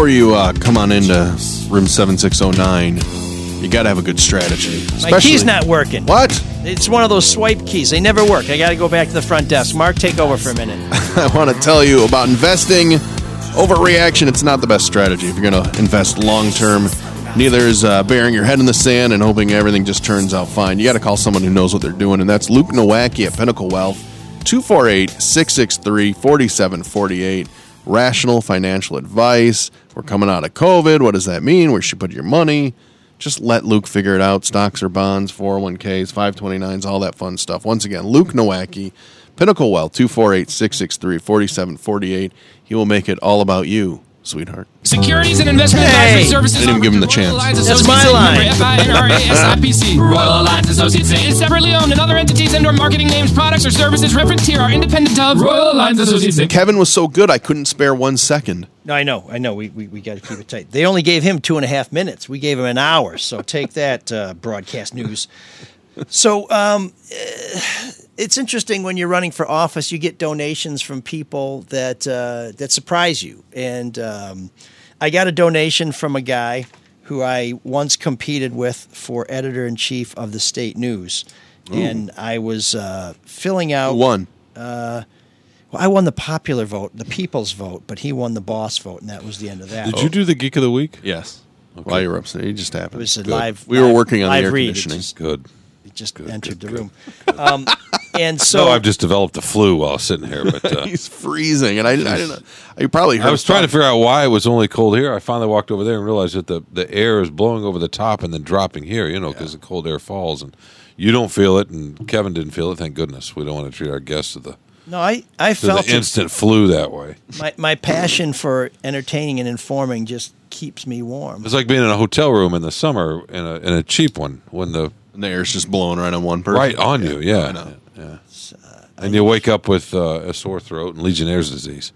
before you come on into room 7609, you got to have a good strategy. My key's not working. What? It's one of those swipe keys. They never work. I got to go back to the front desk. Mark, take over for a minute. I want to tell you about investing. Overreaction, it's not the best strategy. If you're going to invest long-term, neither is burying your head in the sand and hoping everything just turns out fine. You got to call someone who knows what they're doing, and that's Luke Nowacki at Pinnacle Wealth, 248-663-4748. Rational financial advice. We're coming out of COVID. What does that mean? Where should you put your money? Just let Luke figure it out. Stocks or bonds, 401ks, 529s, all that fun stuff. Once again, Luke Nowacki, Pinnacle Wealth, 248-663-4748. He will make it all about you, sweetheart. Securities and investment advisory services. They didn't give him the chance. That's my line. Royal Alliance Associates is separately owned, and other entities and/or marketing names, products, or services referenced here are independent of Royal Alliance Associates. Kevin was so good, I couldn't spare 1 second. No, I know. We got to keep it tight. They only gave him 2.5 minutes. We gave him an hour. So take that, broadcast news. So it's interesting when you're running for office, you get donations from people that surprise you. And I got a donation from a guy who I once competed with for editor-in-chief of the State News. Ooh. And I was filling out... Who won? I won the popular vote, the people's vote, but he won the boss vote, and that was the end of that. Did you do the Geek of the Week? Yes. Okay. While you were upstairs. It just happened. It was a live... We were working on the air conditioning. Good. Just good, entered good, the good. Room. And so I've just developed the flu while sitting here, but he's freezing, and I didn't know. You probably heard. I was trying to figure out why it was only cold here. I finally walked over there and realized that the air is blowing over the top and then dropping here, you know, because the cold air falls, and you don't feel it, and Kevin didn't feel it. Thank goodness. We don't want to treat our guests to the felt the instant flu that way. My passion for entertaining and informing just keeps me warm. It's like being in a hotel room in the summer in a cheap one when the air's just blowing right on one person. Right on you, yeah. I know. Yeah. And you wake up with a sore throat and Legionnaire's disease.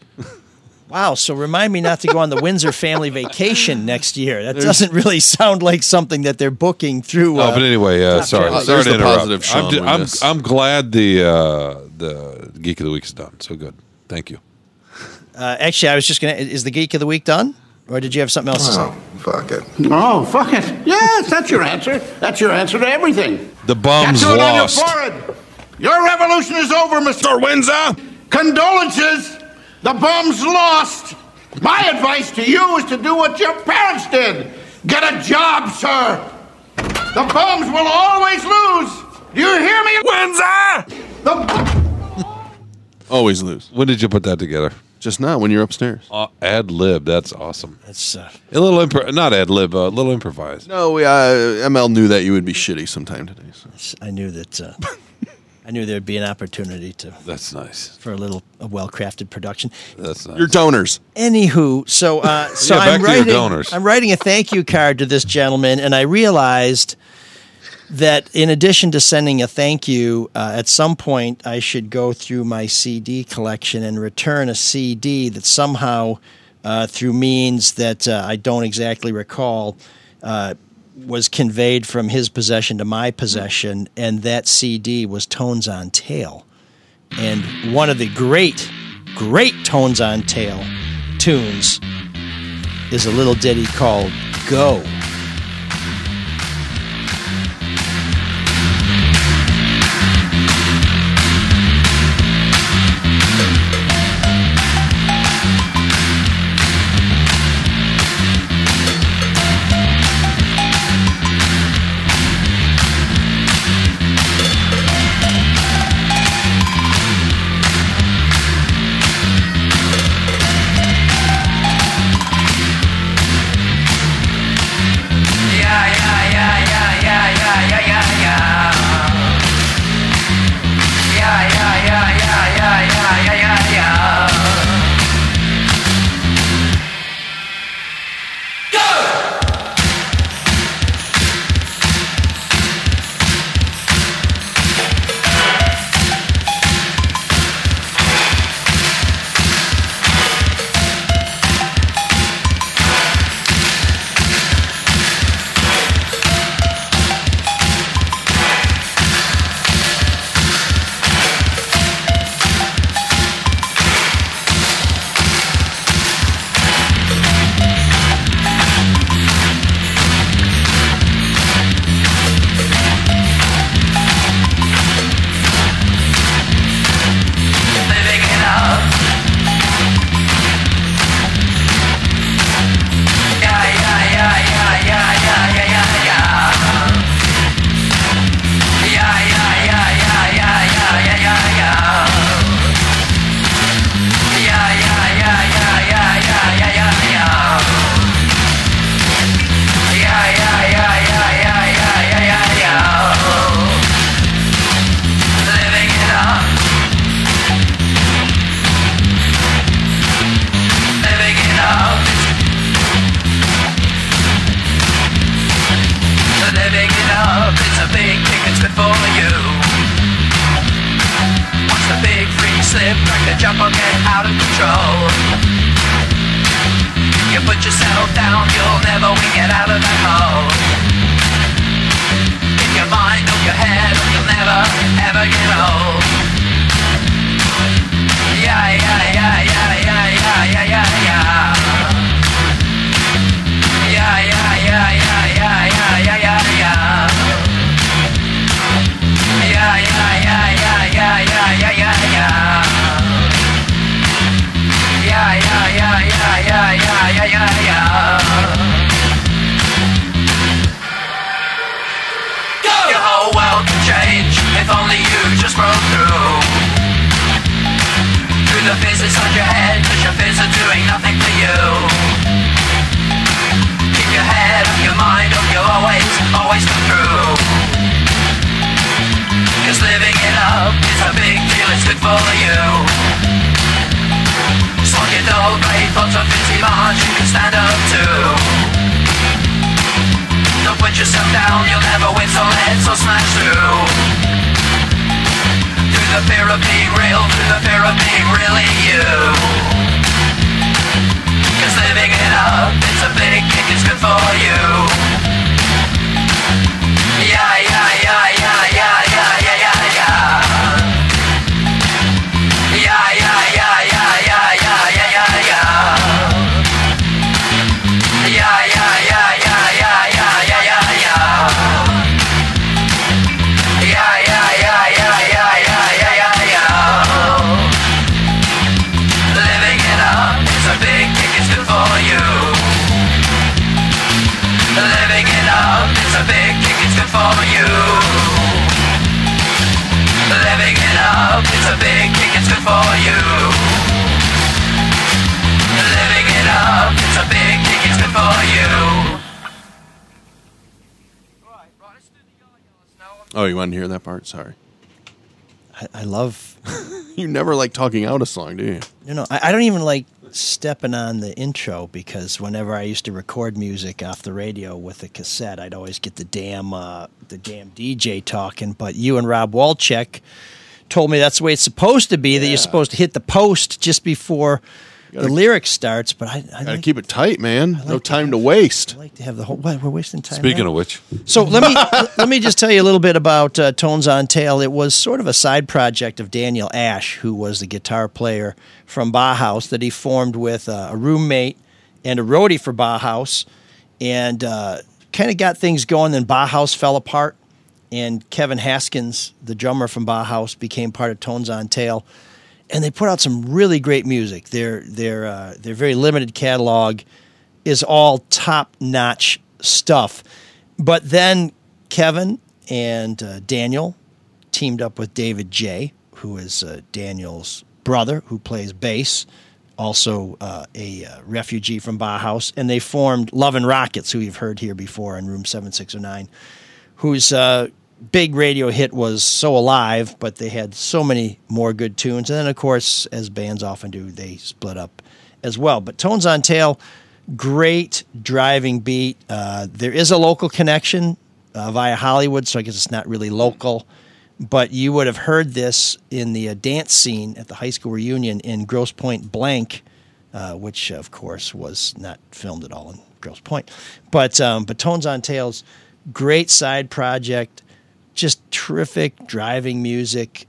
Wow, so remind me not to go on the Windsor family vacation next year. That doesn't really sound like something that they're booking through. No, but anyway, sorry to interrupt. I'm glad the Geek of the Week is done, so good. Thank you. Actually, I was just going to... Is the Geek of the Week done? Or did you have something else to say? Oh, fuck it. Yes, that's your answer. That's your answer to everything. The bums lost. On your forehead. Your revolution is over, Mr. Windsor. Condolences. The bums lost. My advice to you is to do what your parents did. Get a job, sir. The bums will always lose. Do you hear me, Windsor? Always lose. When did you put that together? Just now, when you're upstairs. Ad lib, that's awesome. That's a little not ad lib, a little improvised. No, ML knew that you would be shitty sometime today. So. I knew that. I knew there'd be an opportunity to. That's nice for a well-crafted production. That's nice. Your donors. Anywho, so I'm writing. I'm writing a thank you card to this gentleman, and I realized that in addition to sending a thank you, at some point I should go through my CD collection and return a CD that somehow, through means that I don't exactly recall, was conveyed from his possession to my possession, and that CD was Tones on Tail. And one of the great, great Tones on Tail tunes is a little ditty called Go. big tickets before you. Watch the big free slip, crack the jump or get out of control. You put yourself down, you'll never wing it out of that hole. In your mind, on your head, you'll never, ever get old. Yeah, yeah, yeah, yeah, yeah, yeah, yeah, yeah, yeah. Yeah, yeah, yeah, yeah, yeah, yeah, yeah, yeah, yeah. Yeah, yeah, yeah, yeah, yeah, yeah, yeah, yeah, yeah. Yeah, yeah, yeah, yeah, yeah, yeah, yeah, yeah, yeah. Go! Your whole world can change if only you just broke through. Through the fizz inside your head, 'cause your fizz are doing nothing for you. Your head up, your mind up, you'll always, always come through. 'Cause living it up is a big deal, it's good for you. Slog your dull grey thoughts of fizzy bars, you can stand up to. Don't put yourself down, you'll never win, so let's all smash through. Through the fear of being real, through the fear of being really you. Living it up, it's a big kick, it's good for you. Yeah, yeah, yeah, yeah, yeah, yeah, yeah, yeah, yeah. Yeah, yeah, yeah, yeah, yeah, yeah, yeah, yeah, yeah. Yeah, yeah, yeah, yeah, yeah, yeah, yeah, yeah, yeah. Yeah, yeah, yeah, yeah, yeah, yeah, yeah, yeah. Living it up, it's a big kick, it's good for you. Living it up, it's a big kick, it's good for you. Living it up, it's a big kick, it's good for you. Living it up, it's a big kick, it's good for you. Oh, you want to hear that part? Sorry. I love... You never like talking out a song, do you? No. I don't even like stepping on the intro because whenever I used to record music off the radio with a cassette, I'd always get the damn DJ talking. But you and Rob Walchek told me that's the way it's supposed to be, yeah. That you're supposed to hit the post just before the lyric starts. But I gotta keep it tight, man. Like no time to waste. I like to have the whole. What, we're wasting time. Speaking of which, so let me just tell you a little bit about Tones on Tail. It was sort of a side project of Daniel Ash, who was the guitar player from Bauhaus, that he formed with a roommate and a roadie for Bauhaus, and kind of got things going. Then Bauhaus fell apart, and Kevin Haskins, the drummer from Bauhaus, became part of Tones on Tail. And they put out some really great music. Their very limited catalog is all top-notch stuff. But then Kevin and Daniel teamed up with David J., who is Daniel's brother, who plays bass, also a refugee from Bauhaus. And they formed Love and Rockets, who you've heard here before in Room 7609, whose... big radio hit was So Alive, but they had so many more good tunes. And then, of course, as bands often do, they split up as well. But Tones on Tail, great driving beat. There is a local connection via Hollywood, so I guess it's not really local. But you would have heard this in the dance scene at the high school reunion in Grosse Pointe Blank, which, of course, was not filmed at all in Grosse Pointe. But Tones on Tail's great side project. Just terrific driving music.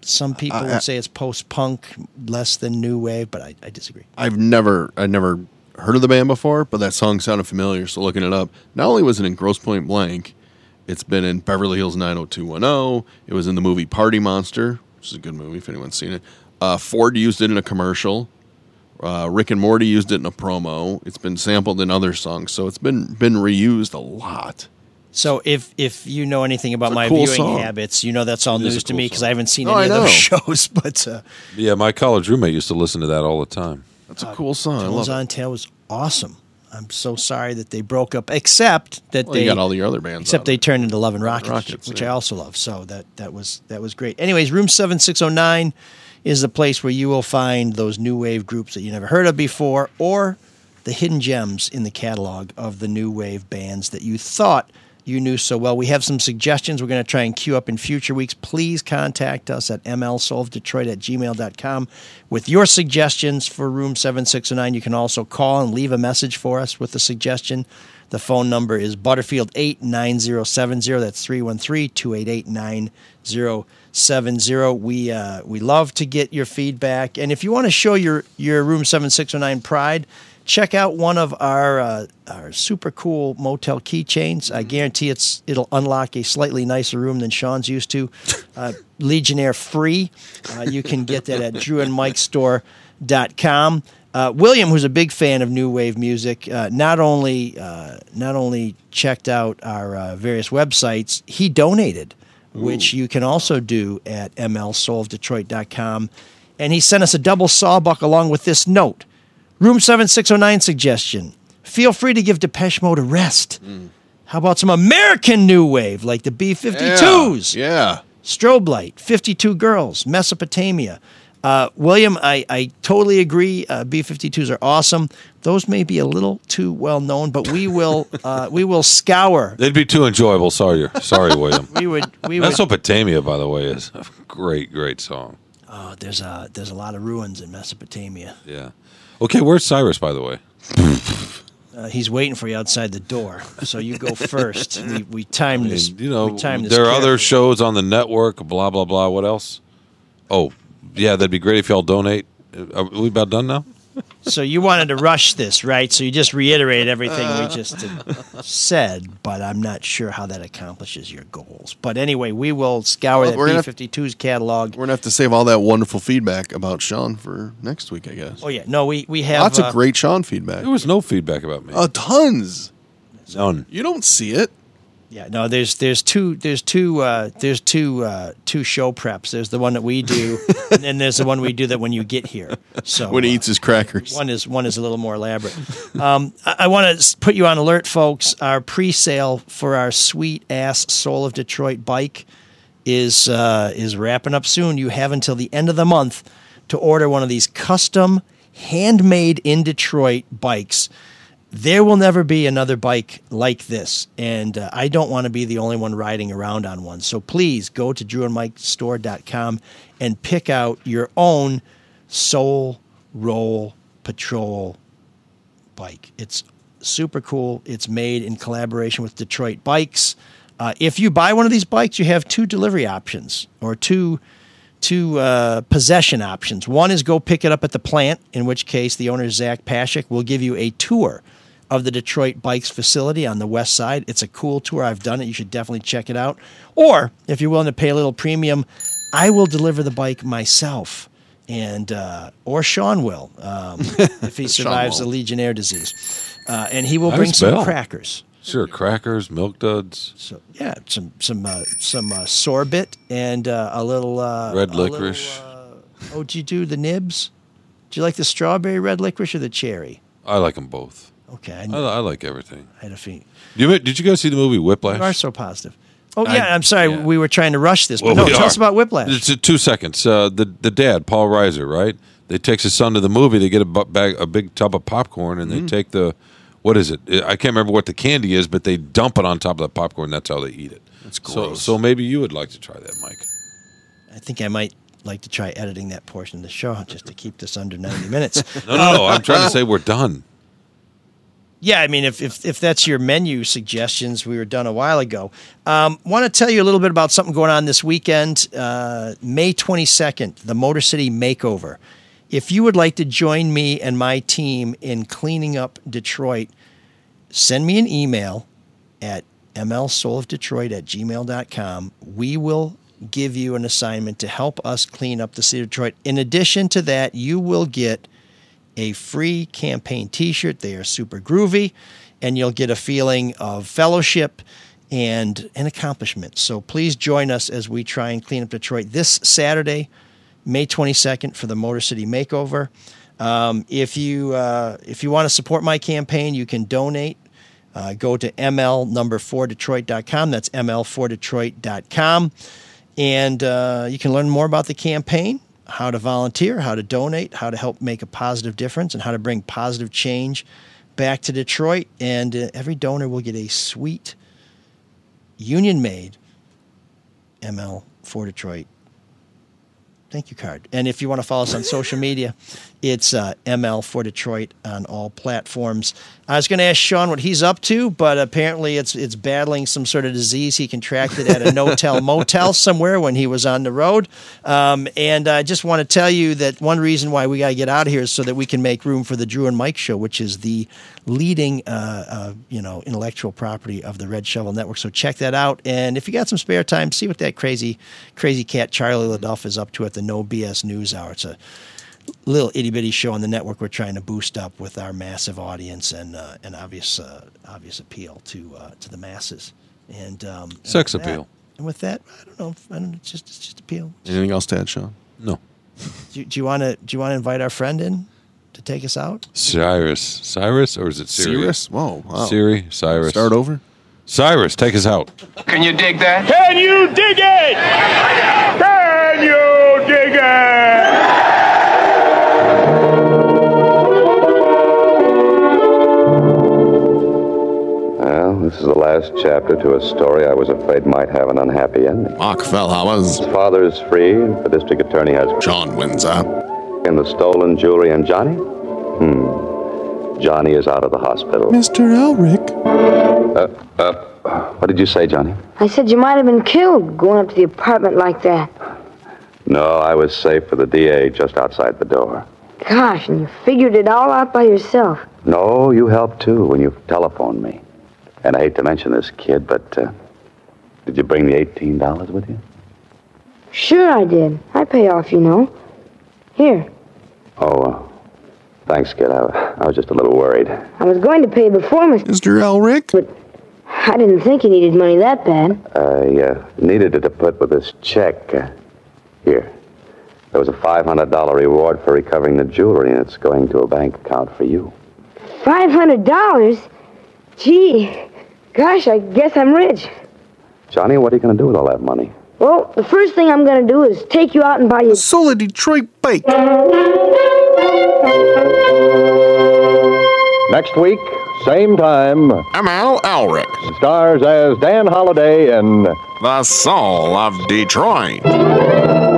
Some people would say it's post-punk, less than new wave, but I disagree. I've never heard of the band before, but that song sounded familiar, so looking it up. Not only was it in Grosse Pointe Blank, it's been in Beverly Hills 90210. It was in the movie Party Monster, which is a good movie if anyone's seen it. Ford used it in a commercial. Rick and Morty used it in a promo. It's been sampled in other songs, so it's been reused a lot. So if you know anything about my viewing habits, you know that's all news to me because I haven't seen any of those shows. But yeah, my college roommate used to listen to that all the time. That's a cool song. Tones on Tail was awesome. I'm so sorry that they broke up, except that they got all the other bands. Except they turned into Love and Rockets, which I also love. So that was great. Anyways, Room 7609 is the place where you will find those new wave groups that you never heard of before, or the hidden gems in the catalog of the new wave bands that you thought you knew so well. We have some suggestions we're going to try and queue up in future weeks. Please contact us at mlsolvedetroit@gmail.com with your suggestions for Room 7609. You can also call and leave a message for us with a suggestion. The phone number is Butterfield 89070. That's 313-288-9070. We love to get your feedback. And if you want to show your Room 7609 pride, check out one of our super cool motel keychains. I guarantee it'll unlock a slightly nicer room than Sean's used to. Legionnaire free. You can get that at drewandmikestore.com. William, who's a big fan of new wave music, not only checked out our various websites, he donated, which you can also do at mlsolvedetroit.com. And he sent us a double sawbuck along with this note. Room 7609 suggestion. Feel free to give Depeche Mode a rest. How about some American new wave like the B-52s? Yeah. Strobe Light, 52 Girls, Mesopotamia. William, I totally agree. B-52s are awesome. Those may be a little too well known, but we will scour. They'd be too enjoyable. Sorry, William. we would. Mesopotamia, by the way, is a great song. Oh, there's a lot of ruins in Mesopotamia. Yeah. Okay, where's Cyrus, by the way? He's waiting for you outside the door, so you go first. We timed this. You know, there are other shows on the network. Blah blah blah. What else? Oh. Yeah, that'd be great if y'all donate. Are we about done now? So you wanted to rush this, right? So you just reiterate everything we just said, but I'm not sure how that accomplishes your goals. But anyway, we will scour that B-52's catalog. We're going to have to save all that wonderful feedback about Sean for next week, I guess. Oh, yeah. No, we have... Lots of great Sean feedback. There was no feedback about me. Tons. None. You don't see it. Yeah, no. There's two show preps. There's the one that we do, and then there's the one we do that when you get here. So when he eats his crackers, one is a little more elaborate. I want to put you on alert, folks. Our pre-sale for our sweet ass Soul of Detroit bike is wrapping up soon. You have until the end of the month to order one of these custom, handmade in Detroit bikes. There will never be another bike like this, and I don't want to be the only one riding around on one. So please go to drewandmikestore.com and pick out your own Soul Roll Patrol bike. It's super cool. It's made in collaboration with Detroit Bikes. If you buy one of these bikes, you have two delivery options or two possession options. One is go pick it up at the plant, in which case the owner, Zach Pashik, will give you a tour of the Detroit Bikes facility on the west side. It's a cool tour. I've done it. You should definitely check it out. Or, if you're willing to pay a little premium, I will deliver the bike myself. Or Sean will, if he survives the Legionnaire disease. And he will bring some crackers. Sure, crackers, milk duds. So yeah, some sorbet and a little red licorice. Do you do the nibs? Do you like the strawberry red licorice or the cherry? I like them both. Okay, I like everything. I had a feeling. Did you guys see the movie Whiplash? You are so positive. Oh yeah, I'm sorry. Yeah. We were trying to rush this, but tell us about Whiplash. It's 2 seconds. The dad, Paul Reiser, right? They takes his son to the movie. They get a big tub of popcorn, and they take the. What is it? I can't remember what the candy is, but they dump it on top of the popcorn. That's how they eat it. That's gross. So maybe you would like to try that, Mike. I think I might like to try editing that portion of the show just to keep this under 90 minutes. No. I'm trying to say we're done. Yeah, I mean, if that's your menu suggestions, we were done a while ago. Want to tell you a little bit about something going on this weekend. May 22nd, the Motor City Makeover. If you would like to join me and my team in cleaning up Detroit, send me an email at mlsoulofdetroit@gmail.com. We will give you an assignment to help us clean up the city of Detroit. In addition to that, you will get a free campaign T-shirt. They are super groovy, and you'll get a feeling of fellowship and an accomplishment. So please join us as we try and clean up Detroit this Saturday, May 22nd for the Motor City Makeover. If you want to support my campaign, you can donate. Go to ml4detroit.com. That's ml4detroit.com. And you can learn more about the campaign, how to volunteer, how to donate, how to help make a positive difference, and how to bring positive change back to Detroit. And every donor will get a sweet union-made ML for Detroit thank you card. And if you want to follow us on social media, it's ML for Detroit on all platforms. I was going to ask Sean what he's up to, but apparently it's battling some sort of disease he contracted at a no-tell motel somewhere when he was on the road. And I just want to tell you that one reason why we got to get out of here is so that we can make room for the Drew and Mike Show, which is the leading intellectual property of the Red Shovel Network. So check that out. And if you got some spare time, see what that crazy cat Charlie LaDuff is up to at the No BS News Hour. It's a little itty-bitty show on the network we're trying to boost up with our massive audience and an obvious appeal to the masses. And sex appeal. And with that, I don't know, it's just appeal. Anything else to add, Sean? No. Do you want to invite our friend in to take us out? Cyrus, or is it Sirius? Whoa. Wow. Cyrus. Start over? Cyrus, take us out. Can you dig that? Can you dig it? Can you dig it? This is the last chapter to a story I was afraid might have an unhappy ending. Mark Fellhauer's father is free. The district attorney has Sean Windsor. And the stolen jewelry and Johnny? Johnny is out of the hospital. Mr. Elric. What did you say, Johnny? I said you might have been killed going up to the apartment like that. No, I was safe for the DA just outside the door. Gosh, and you figured it all out by yourself. No, you helped too when you telephoned me. And I hate to mention this, kid, but did you bring the $18 with you? Sure I did. I pay off, you know. Here. Oh, thanks, kid. I was just a little worried. I was going to pay before, Mr. Elric. But I didn't think he needed money that bad. I needed it to put with this check. Here. There was a $500 reward for recovering the jewelry, and it's going to a bank account for you. $500? Gee, gosh, I guess I'm rich. Johnny, what are you going to do with all that money? Well, the first thing I'm going to do is take you out and buy you... Solar Detroit Bike. Next week, same time... ML Elric. Stars as Dan Holliday in... The Soul of Detroit.